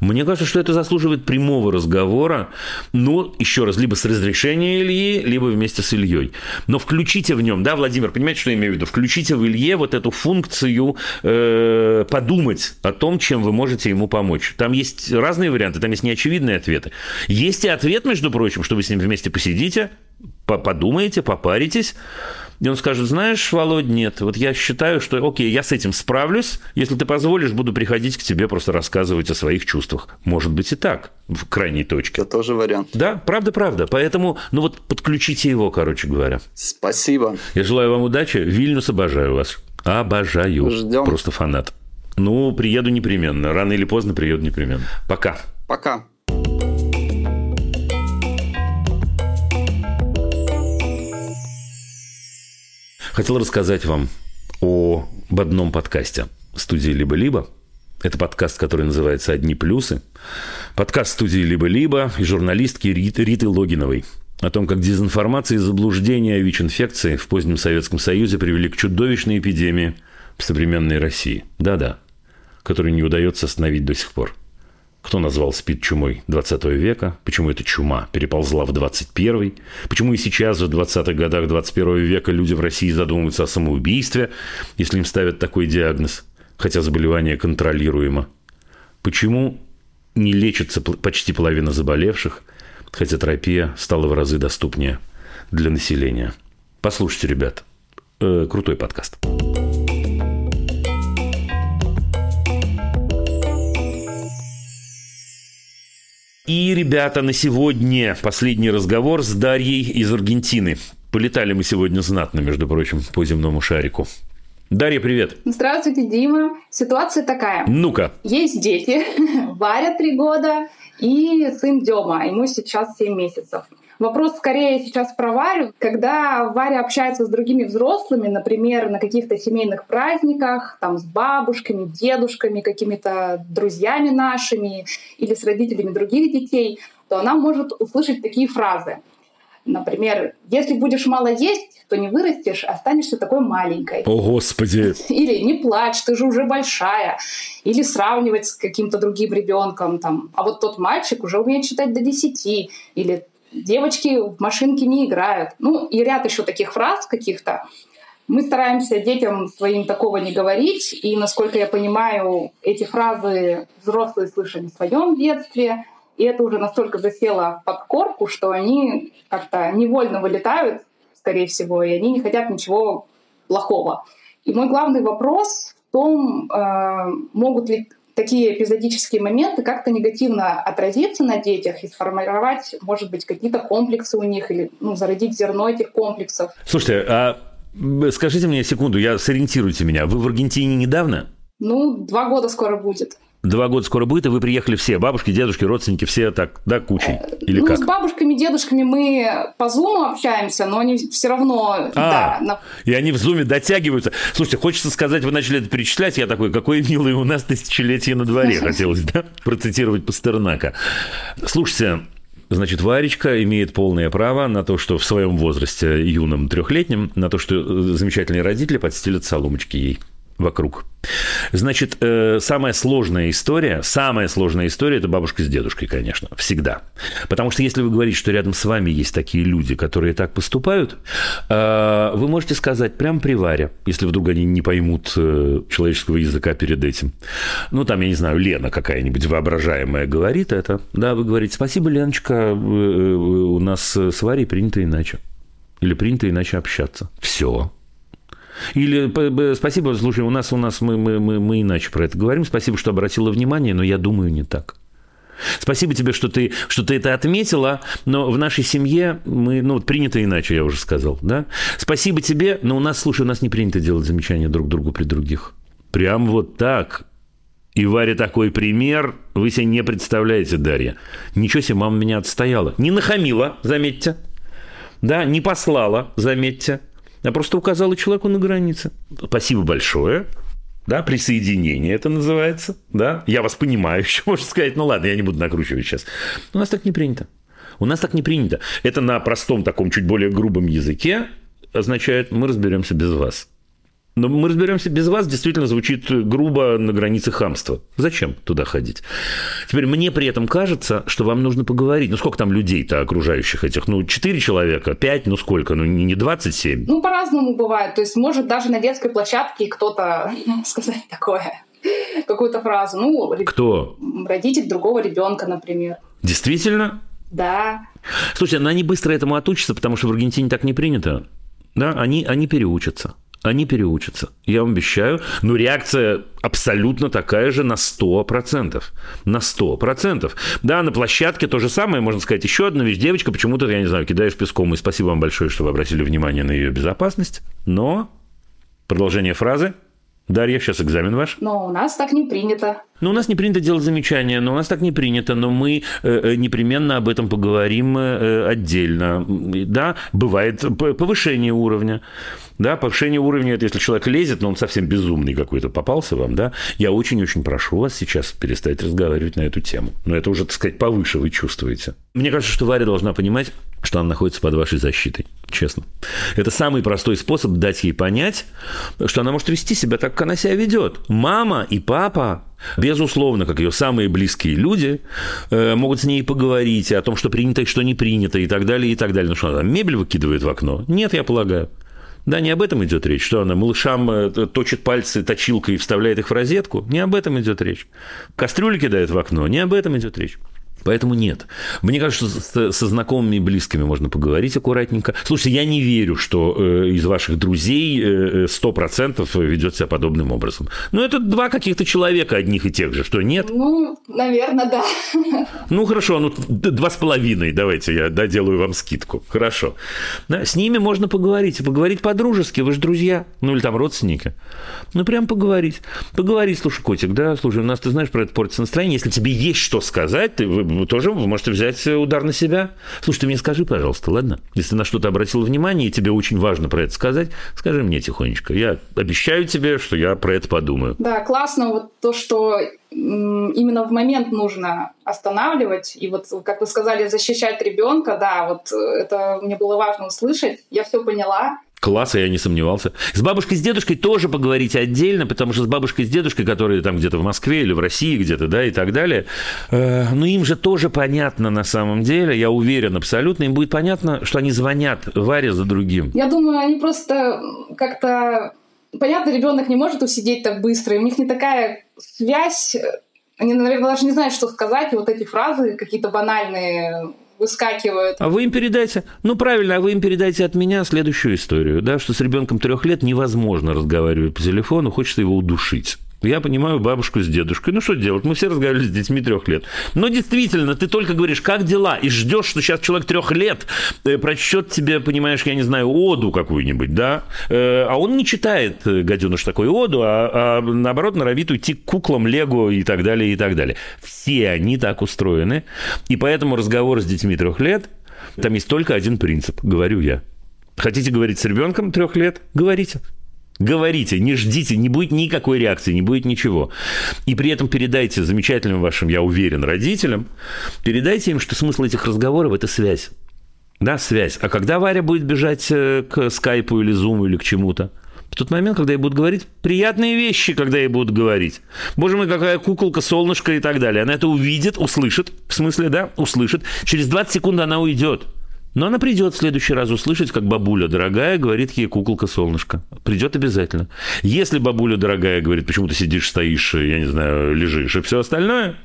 Мне кажется, что это заслуживает прямого разговора, но, еще раз, либо с разрешения Ильи, либо вместе с Ильей. Но включите в нем, да, Владимир, понимаете, что я имею в виду? Включите в Илье вот эту функцию подумать о том, чем вы можете ему помочь. Там есть разные варианты, там есть неочевидные ответы. Есть и ответ, между прочим, что вы с ним вместе посидите, подумаете, попаритесь, и он скажет, знаешь, Володь, нет, вот я считаю, что, окей, я с этим справлюсь, если ты позволишь, буду приходить к тебе просто рассказывать о своих чувствах. Может быть и так, в крайней точке. Это тоже вариант. Да, правда. Поэтому, подключите его, короче говоря. Спасибо. Я желаю вам удачи. Вильнюс, обожаю вас. Обожаю. Ждем. Просто фанат. Приеду непременно. Рано или поздно приеду непременно. Пока. Пока. Хотел рассказать вам об одном подкасте студии «Либо-либо». Это подкаст, который называется «Одни плюсы». Подкаст студии «Либо-либо» и журналистки Риты Логиновой о том, как дезинформация и заблуждение о ВИЧ-инфекции в позднем Советском Союзе привели к чудовищной эпидемии в современной России. Да-да, которую не удается остановить до сих пор. Кто назвал СПИД чумой 20 века? Почему эта чума переползла в 21? Почему и сейчас, в 20-х годах 21 века, люди в России задумываются о самоубийстве, если им ставят такой диагноз, хотя заболевание контролируемо? Почему не лечится почти половина заболевших, хотя терапия стала в разы доступнее для населения? Послушайте, ребят, крутой подкаст. И, ребята, на сегодня последний разговор с Дарьей из Аргентины. Полетали мы сегодня знатно, между прочим, по земному шарику. Дарья, привет. Здравствуйте, Дима. Ситуация такая. Ну-ка. Есть дети. Варя 3 года и сын Дёма. Ему сейчас 7 месяцев. Вопрос скорее сейчас про Варю. Когда Варя общается с другими взрослыми, например, на каких-то семейных праздниках, там с бабушками, дедушками, какими-то друзьями нашими или с родителями других детей, то она может услышать такие фразы. Например, если будешь мало есть, то не вырастешь, останешься такой маленькой. О, Господи! Или не плачь, ты же уже большая. Или сравнивать с каким-то другим ребенком. Там. А вот тот мальчик уже умеет считать до 10. Или девочки в машинки не играют. Ну и ряд еще таких фраз каких-то. Мы стараемся детям своим такого не говорить. И, насколько я понимаю, эти фразы взрослые слышали в своем детстве. И это уже настолько засело в подкорку, что они как-то невольно вылетают, скорее всего, и они не хотят ничего плохого. И мой главный вопрос в том, могут ли такие эпизодические моменты как-то негативно отразиться на детях и сформировать, может быть, какие-то комплексы у них или зародить зерно этих комплексов. Слушайте, а скажите мне секунду, сориентируйте меня. Вы в Аргентине недавно? 2 года скоро будет. 2 года скоро будет, и вы приехали все, бабушки, дедушки, родственники, все так, да, кучей? Или как? С бабушками, дедушками мы по зуму общаемся, но они все равно... И они в зуме дотягиваются. Слушайте, хочется сказать, вы начали это перечислять, я такой, какое милое у нас тысячелетие на дворе, хотелось, да, процитировать Пастернака. Слушайте, значит, Варечка имеет полное право на то, что в своем возрасте, юном, 3-летнем, на то, что замечательные родители подстелят соломочки ей вокруг. Значит, самая сложная история – это бабушка с дедушкой, конечно, всегда. Потому что если вы говорите, что рядом с вами есть такие люди, которые так поступают, вы можете сказать прямо при Варе, если вдруг они не поймут человеческого языка перед этим. Я не знаю, Лена какая-нибудь воображаемая говорит это. Да, вы говорите: спасибо, Леночка, у нас с Варей принято иначе. Или принято иначе общаться. Все. Или спасибо, слушай, у нас мы иначе про это говорим. Спасибо, что обратила внимание, но я думаю не так. Спасибо тебе, что ты это отметила, но в нашей семье мы, принято иначе, я уже сказал, да? Спасибо тебе, но у нас не принято делать замечания друг другу при других. Прям вот так. И Варя такой пример, вы себе не представляете, Дарья. Ничего себе, мама меня отстояла. Не нахамила, заметьте. Да, не послала, заметьте. Я просто указала человеку на границе. Спасибо большое. Да, присоединение это называется. Да? Я вас понимаю, еще можно сказать. Ладно, я не буду накручивать сейчас. У нас так не принято. Это на простом таком, чуть более грубом языке означает «мы разберемся без вас». Но «мы разберемся без вас» действительно звучит грубо на границе хамства. Зачем туда ходить? Теперь мне при этом кажется, что вам нужно поговорить. Сколько там людей-то окружающих этих? 4 человека, 5, сколько? Не 27. По-разному бывает. То есть, может, даже на детской площадке кто-то сказать такое, какую-то фразу. Кто? Родитель другого ребенка, например. Действительно? Да. Слушайте, но они быстро этому отучатся, потому что в Аргентине так не принято. Да? Они переучатся. Я вам обещаю. Реакция абсолютно такая же на 100%. Да, на площадке то же самое. Можно сказать, еще одна вещь. Девочка почему-то, кидаешь песком. И спасибо вам большое, что вы обратили внимание на ее безопасность. Но продолжение фразы. Дарья, сейчас экзамен ваш. Но у нас так не принято. У нас не принято делать замечания, но мы непременно об этом поговорим отдельно. Да, бывает повышение уровня. Да, повышение уровня – это если человек лезет, но он совсем безумный какой-то попался вам, да. Я очень-очень прошу вас сейчас перестать разговаривать на эту тему. Но это уже, повыше вы чувствуете. Мне кажется, что Варя должна понимать, что она находится под вашей защитой, честно. Это самый простой способ дать ей понять, что она может вести себя так, как она себя ведет. Мама и папа, безусловно, как ее самые близкие люди, могут с ней поговорить о том, что принято и что не принято, и так далее, и так далее. Что она там мебель выкидывает в окно? Нет, я полагаю. Да, не об этом идет речь, что она малышам точит пальцы точилкой и вставляет их в розетку. Не об этом идет речь. Кастрюли кидает в окно. Не об этом идет речь. Поэтому нет. Мне кажется, что со знакомыми и близкими можно поговорить аккуратненько. Слушайте, я не верю, что из ваших друзей 100% ведет себя подобным образом. Это 2 каких-то человека одних и тех же, что нет? Наверное, да. Хорошо, 2,5, давайте я доделаю вам скидку. Хорошо. Да, с ними можно поговорить. И поговорить по-дружески, вы же друзья. Или там родственники. Прям поговорить. Слушай, котик, да, слушай, у нас, ты знаешь, про это портится настроение. Если тебе есть что сказать, ты ну, тоже вы можете взять удар на себя. Слушай, ты мне скажи, пожалуйста, ладно? Если на что-то обратил внимание, и тебе очень важно про это сказать, скажи мне тихонечко. Я обещаю тебе, что я про это подумаю. Да, классно вот то, что именно в момент нужно останавливать. И вот, как вы сказали, защищать ребенка, да, вот это мне было важно услышать. Я все поняла. Класс, я не сомневался. С бабушкой, с дедушкой тоже поговорить отдельно, потому что с бабушкой, с дедушкой, которые там где-то в Москве или в России где-то, да, и так далее, ну, им же тоже понятно на самом деле, я уверен абсолютно, им будет понятно, что они звонят Варе за другим. Я думаю, они просто как-то... Понятно, ребенок не может усидеть так быстро, и у них не такая связь, они, наверное, даже не знают, что сказать, и вот эти фразы какие-то банальные... выскакивают. А вы им передайте, ну правильно, а вы им передайте от меня следующую историю, да, что с ребенком 3 лет невозможно разговаривать по телефону, хочется его удушить. Я понимаю бабушку с дедушкой. Ну, что делать? Мы все разговаривали с детьми 3 лет. Но действительно, ты только говоришь, как дела? И ждешь, что сейчас человек 3 лет прочтет тебе, понимаешь, я не знаю, оду какую-нибудь, да? А он не читает, гаденыш, такую оду, а наоборот, норовит уйти к куклам, лего и так далее, и так далее. Все они так устроены. И поэтому разговор с детьми 3 лет, там есть только один принцип, говорю я. Хотите говорить с ребенком 3 лет? Говорите. Говорите, не ждите, не будет никакой реакции, не будет ничего. И при этом передайте замечательным вашим, я уверен, родителям, передайте им, что смысл этих разговоров – это связь. Да, связь. А когда Варя будет бежать к скайпу или зуму или к чему-то? В тот момент, когда ей будут говорить приятные вещи, когда ей будут говорить. Боже мой, какая куколка, солнышко и так далее. Она это увидит, услышит, в смысле, да, услышит. Через 20 секунд она уйдет. Но она придет в следующий раз услышать, как бабуля дорогая говорит ей куколка-солнышко. Придет обязательно. Если бабуля дорогая говорит, почему ты сидишь, стоишь, я не знаю, лежишь и все остальное,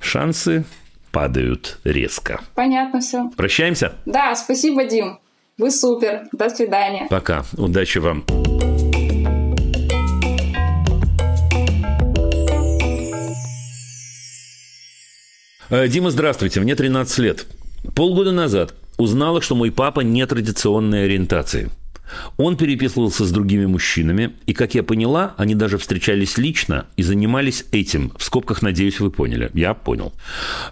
шансы падают резко. Понятно все. Прощаемся? Да, спасибо, Дим. Вы супер. До свидания. Пока. Удачи вам. Дима, здравствуйте. Мне 13 лет. Полгода назад узнала, что мой папа нетрадиционной ориентации. Он переписывался с другими мужчинами, и, как я поняла, они даже встречались лично и занимались этим. В скобках, надеюсь, вы поняли. Я понял.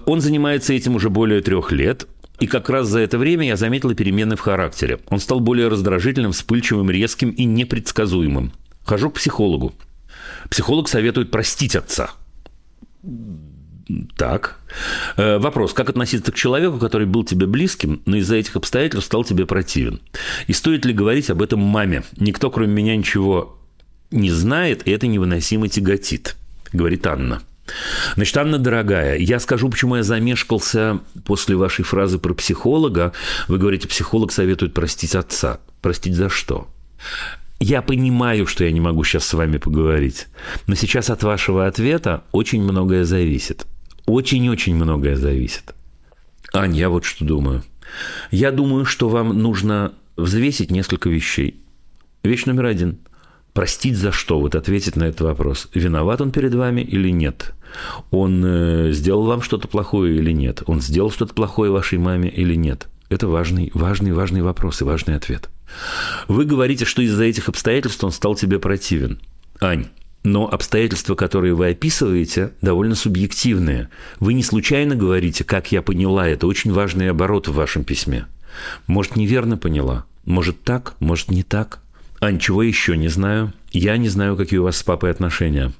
Он занимается этим уже более 3 лет, и как раз за это время я заметила перемены в характере. Он стал более раздражительным, вспыльчивым, резким и непредсказуемым. Хожу к психологу. Психолог советует простить отца. Так. Вопрос. Как относиться к человеку, который был тебе близким, но из-за этих обстоятельств стал тебе противен? И стоит ли говорить об этом маме? Никто, кроме меня, ничего не знает, и это невыносимо тяготит, говорит Анна. Значит, Анна, дорогая, я скажу, почему я замешкался после вашей фразы про психолога. Вы говорите, психолог советует простить отца. Простить за что? Я понимаю, что я не могу сейчас с вами поговорить, но сейчас от вашего ответа очень многое зависит. Очень-очень многое зависит. Ань, я вот что думаю. Я думаю, что вам нужно взвесить несколько вещей. Вещь номер 1. Простить за что? Вот ответить на этот вопрос. Виноват он перед вами или нет? Он сделал вам что-то плохое или нет? Он сделал что-то плохое вашей маме или нет? Это важный, важный, важный вопрос и важный ответ. Вы говорите, что из-за этих обстоятельств он стал тебе противен. Ань. Но обстоятельства, которые вы описываете, довольно субъективные. Вы не случайно говорите, как я поняла, это очень важный оборот в вашем письме. Может, неверно поняла? Может, так? Может, не так? Ань, чего еще не знаю? Я не знаю, какие у вас с папой отношения.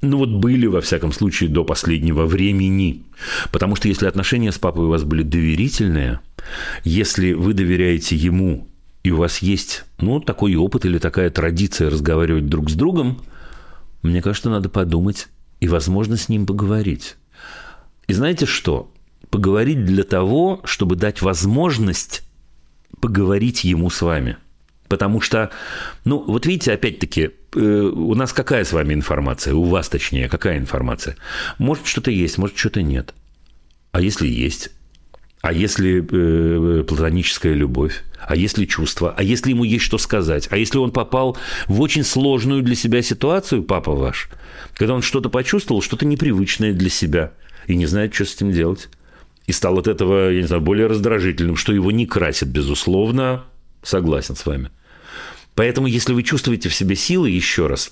Ну вот были, во всяком случае, до последнего времени. Потому что если отношения с папой у вас были доверительные, если вы доверяете ему, и у вас есть, ну, такой опыт или такая традиция разговаривать друг с другом, мне кажется, надо подумать и, возможно, с ним поговорить. И знаете что? Поговорить для того, чтобы дать возможность поговорить ему с вами. Потому что, ну, вот видите, опять-таки, у нас какая с вами информация? У вас, точнее, какая информация? Может, что-то есть, может, что-то нет. А если есть? А если платоническая любовь? А если чувства? А если ему есть что сказать? А если он попал в очень сложную для себя ситуацию, папа ваш, когда он что-то почувствовал, что-то непривычное для себя, и не знает, что с этим делать, и стал от этого, я не знаю, более раздражительным, что его не красит, безусловно, согласен с вами. Поэтому, если вы чувствуете в себе силы, еще раз,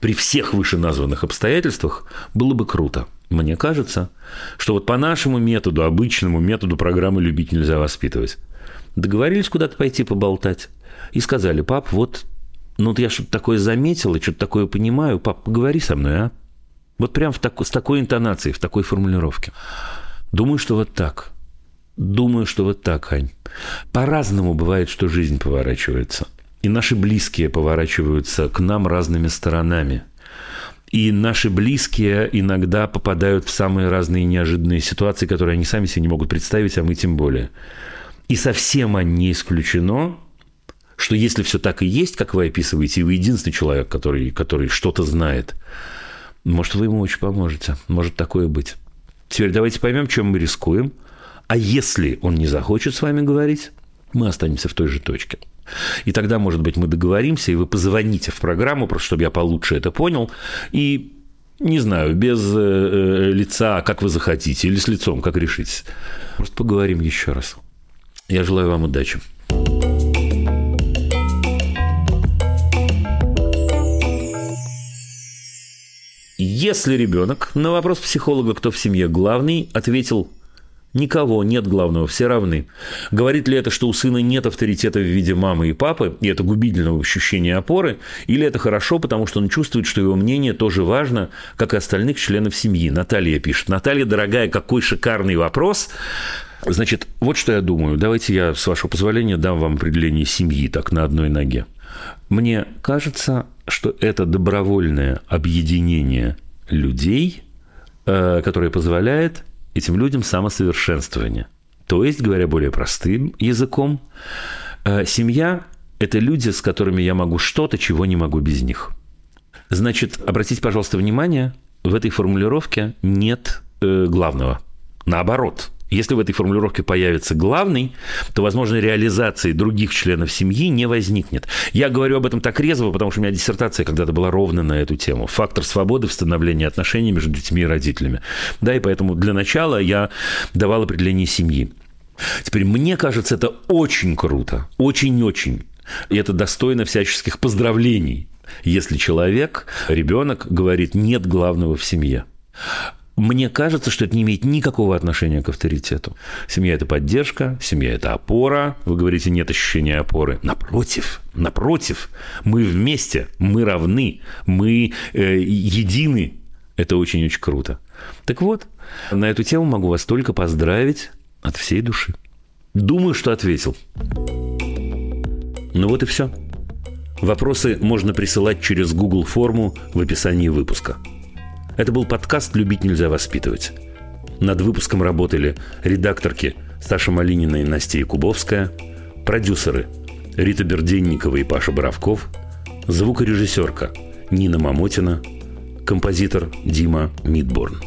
при всех вышеназванных обстоятельствах, было бы круто, Мне кажется, что вот по нашему методу, обычному методу программы «Любить нельзя воспитывать», договорились куда-то пойти поболтать и сказали: пап, вот я что-то такое заметил и что-то такое понимаю, пап, поговори со мной, а? Вот прям с такой интонацией, в такой формулировке. Думаю, что вот так, Ань. По-разному бывает, что жизнь поворачивается. И наши близкие поворачиваются к нам разными сторонами. И наши близкие иногда попадают в самые разные неожиданные ситуации, которые они сами себе не могут представить, а мы тем более. И совсем не исключено, что если все так и есть, как вы описываете, и вы единственный человек, который что-то знает, может, вы ему очень поможете. Может такое быть. Теперь давайте поймем, чем мы рискуем. А если он не захочет с вами говорить, мы останемся в той же точке. И тогда, может быть, мы договоримся, и вы позвоните в программу, просто чтобы я получше это понял, и, не знаю, без лица, как вы захотите, или с лицом, как решитесь. Просто поговорим еще раз. Я желаю вам удачи. Если ребенок на вопрос психолога, кто в семье главный, ответил: никого, нет главного, все равны. Говорит ли это, что у сына нет авторитета в виде мамы и папы, и это губительное ощущение опоры, или это хорошо, потому что он чувствует, что его мнение тоже важно, как и остальных членов семьи? Наталья пишет. Наталья, дорогая, какой шикарный вопрос. Значит, вот что я думаю. Давайте я, с вашего позволения, дам вам определение семьи так на одной ноге. Мне кажется, что это добровольное объединение людей, которое позволяет этим людям самосовершенствование. То есть, говоря более простым языком, семья – это люди, с которыми я могу что-то, чего не могу без них. Значит, обратите, пожалуйста, внимание, в этой формулировке нет главного. Наоборот, если в этой формулировке появится главный, то, возможно, реализации других членов семьи не возникнет. Я говорю об этом так резво, потому что у меня диссертация когда-то была ровно на эту тему. Фактор свободы в становлении отношений между детьми и родителями. Да, и поэтому для начала я давал определение семьи. Теперь, мне кажется, это очень круто. Очень-очень. И это достойно всяческих поздравлений, если человек, ребенок, говорит: нет главного в семье. Мне кажется, что это не имеет никакого отношения к авторитету. Семья – это поддержка, семья – это опора. Вы говорите: нет ощущения опоры. Напротив, мы вместе, мы равны, мы едины. Это очень-очень круто. Так вот, на эту тему могу вас только поздравить от всей души. Думаю, что ответил. Ну вот и все. Вопросы можно присылать через Google форму в описании выпуска. Это был подкаст «Любить нельзя воспитывать». Над выпуском работали редакторки Саша Малинина и Настя Якубовская, продюсеры Рита Берденникова и Паша Боровков, звукорежиссерка Нина Мамотина, композитор Дима Мидборн.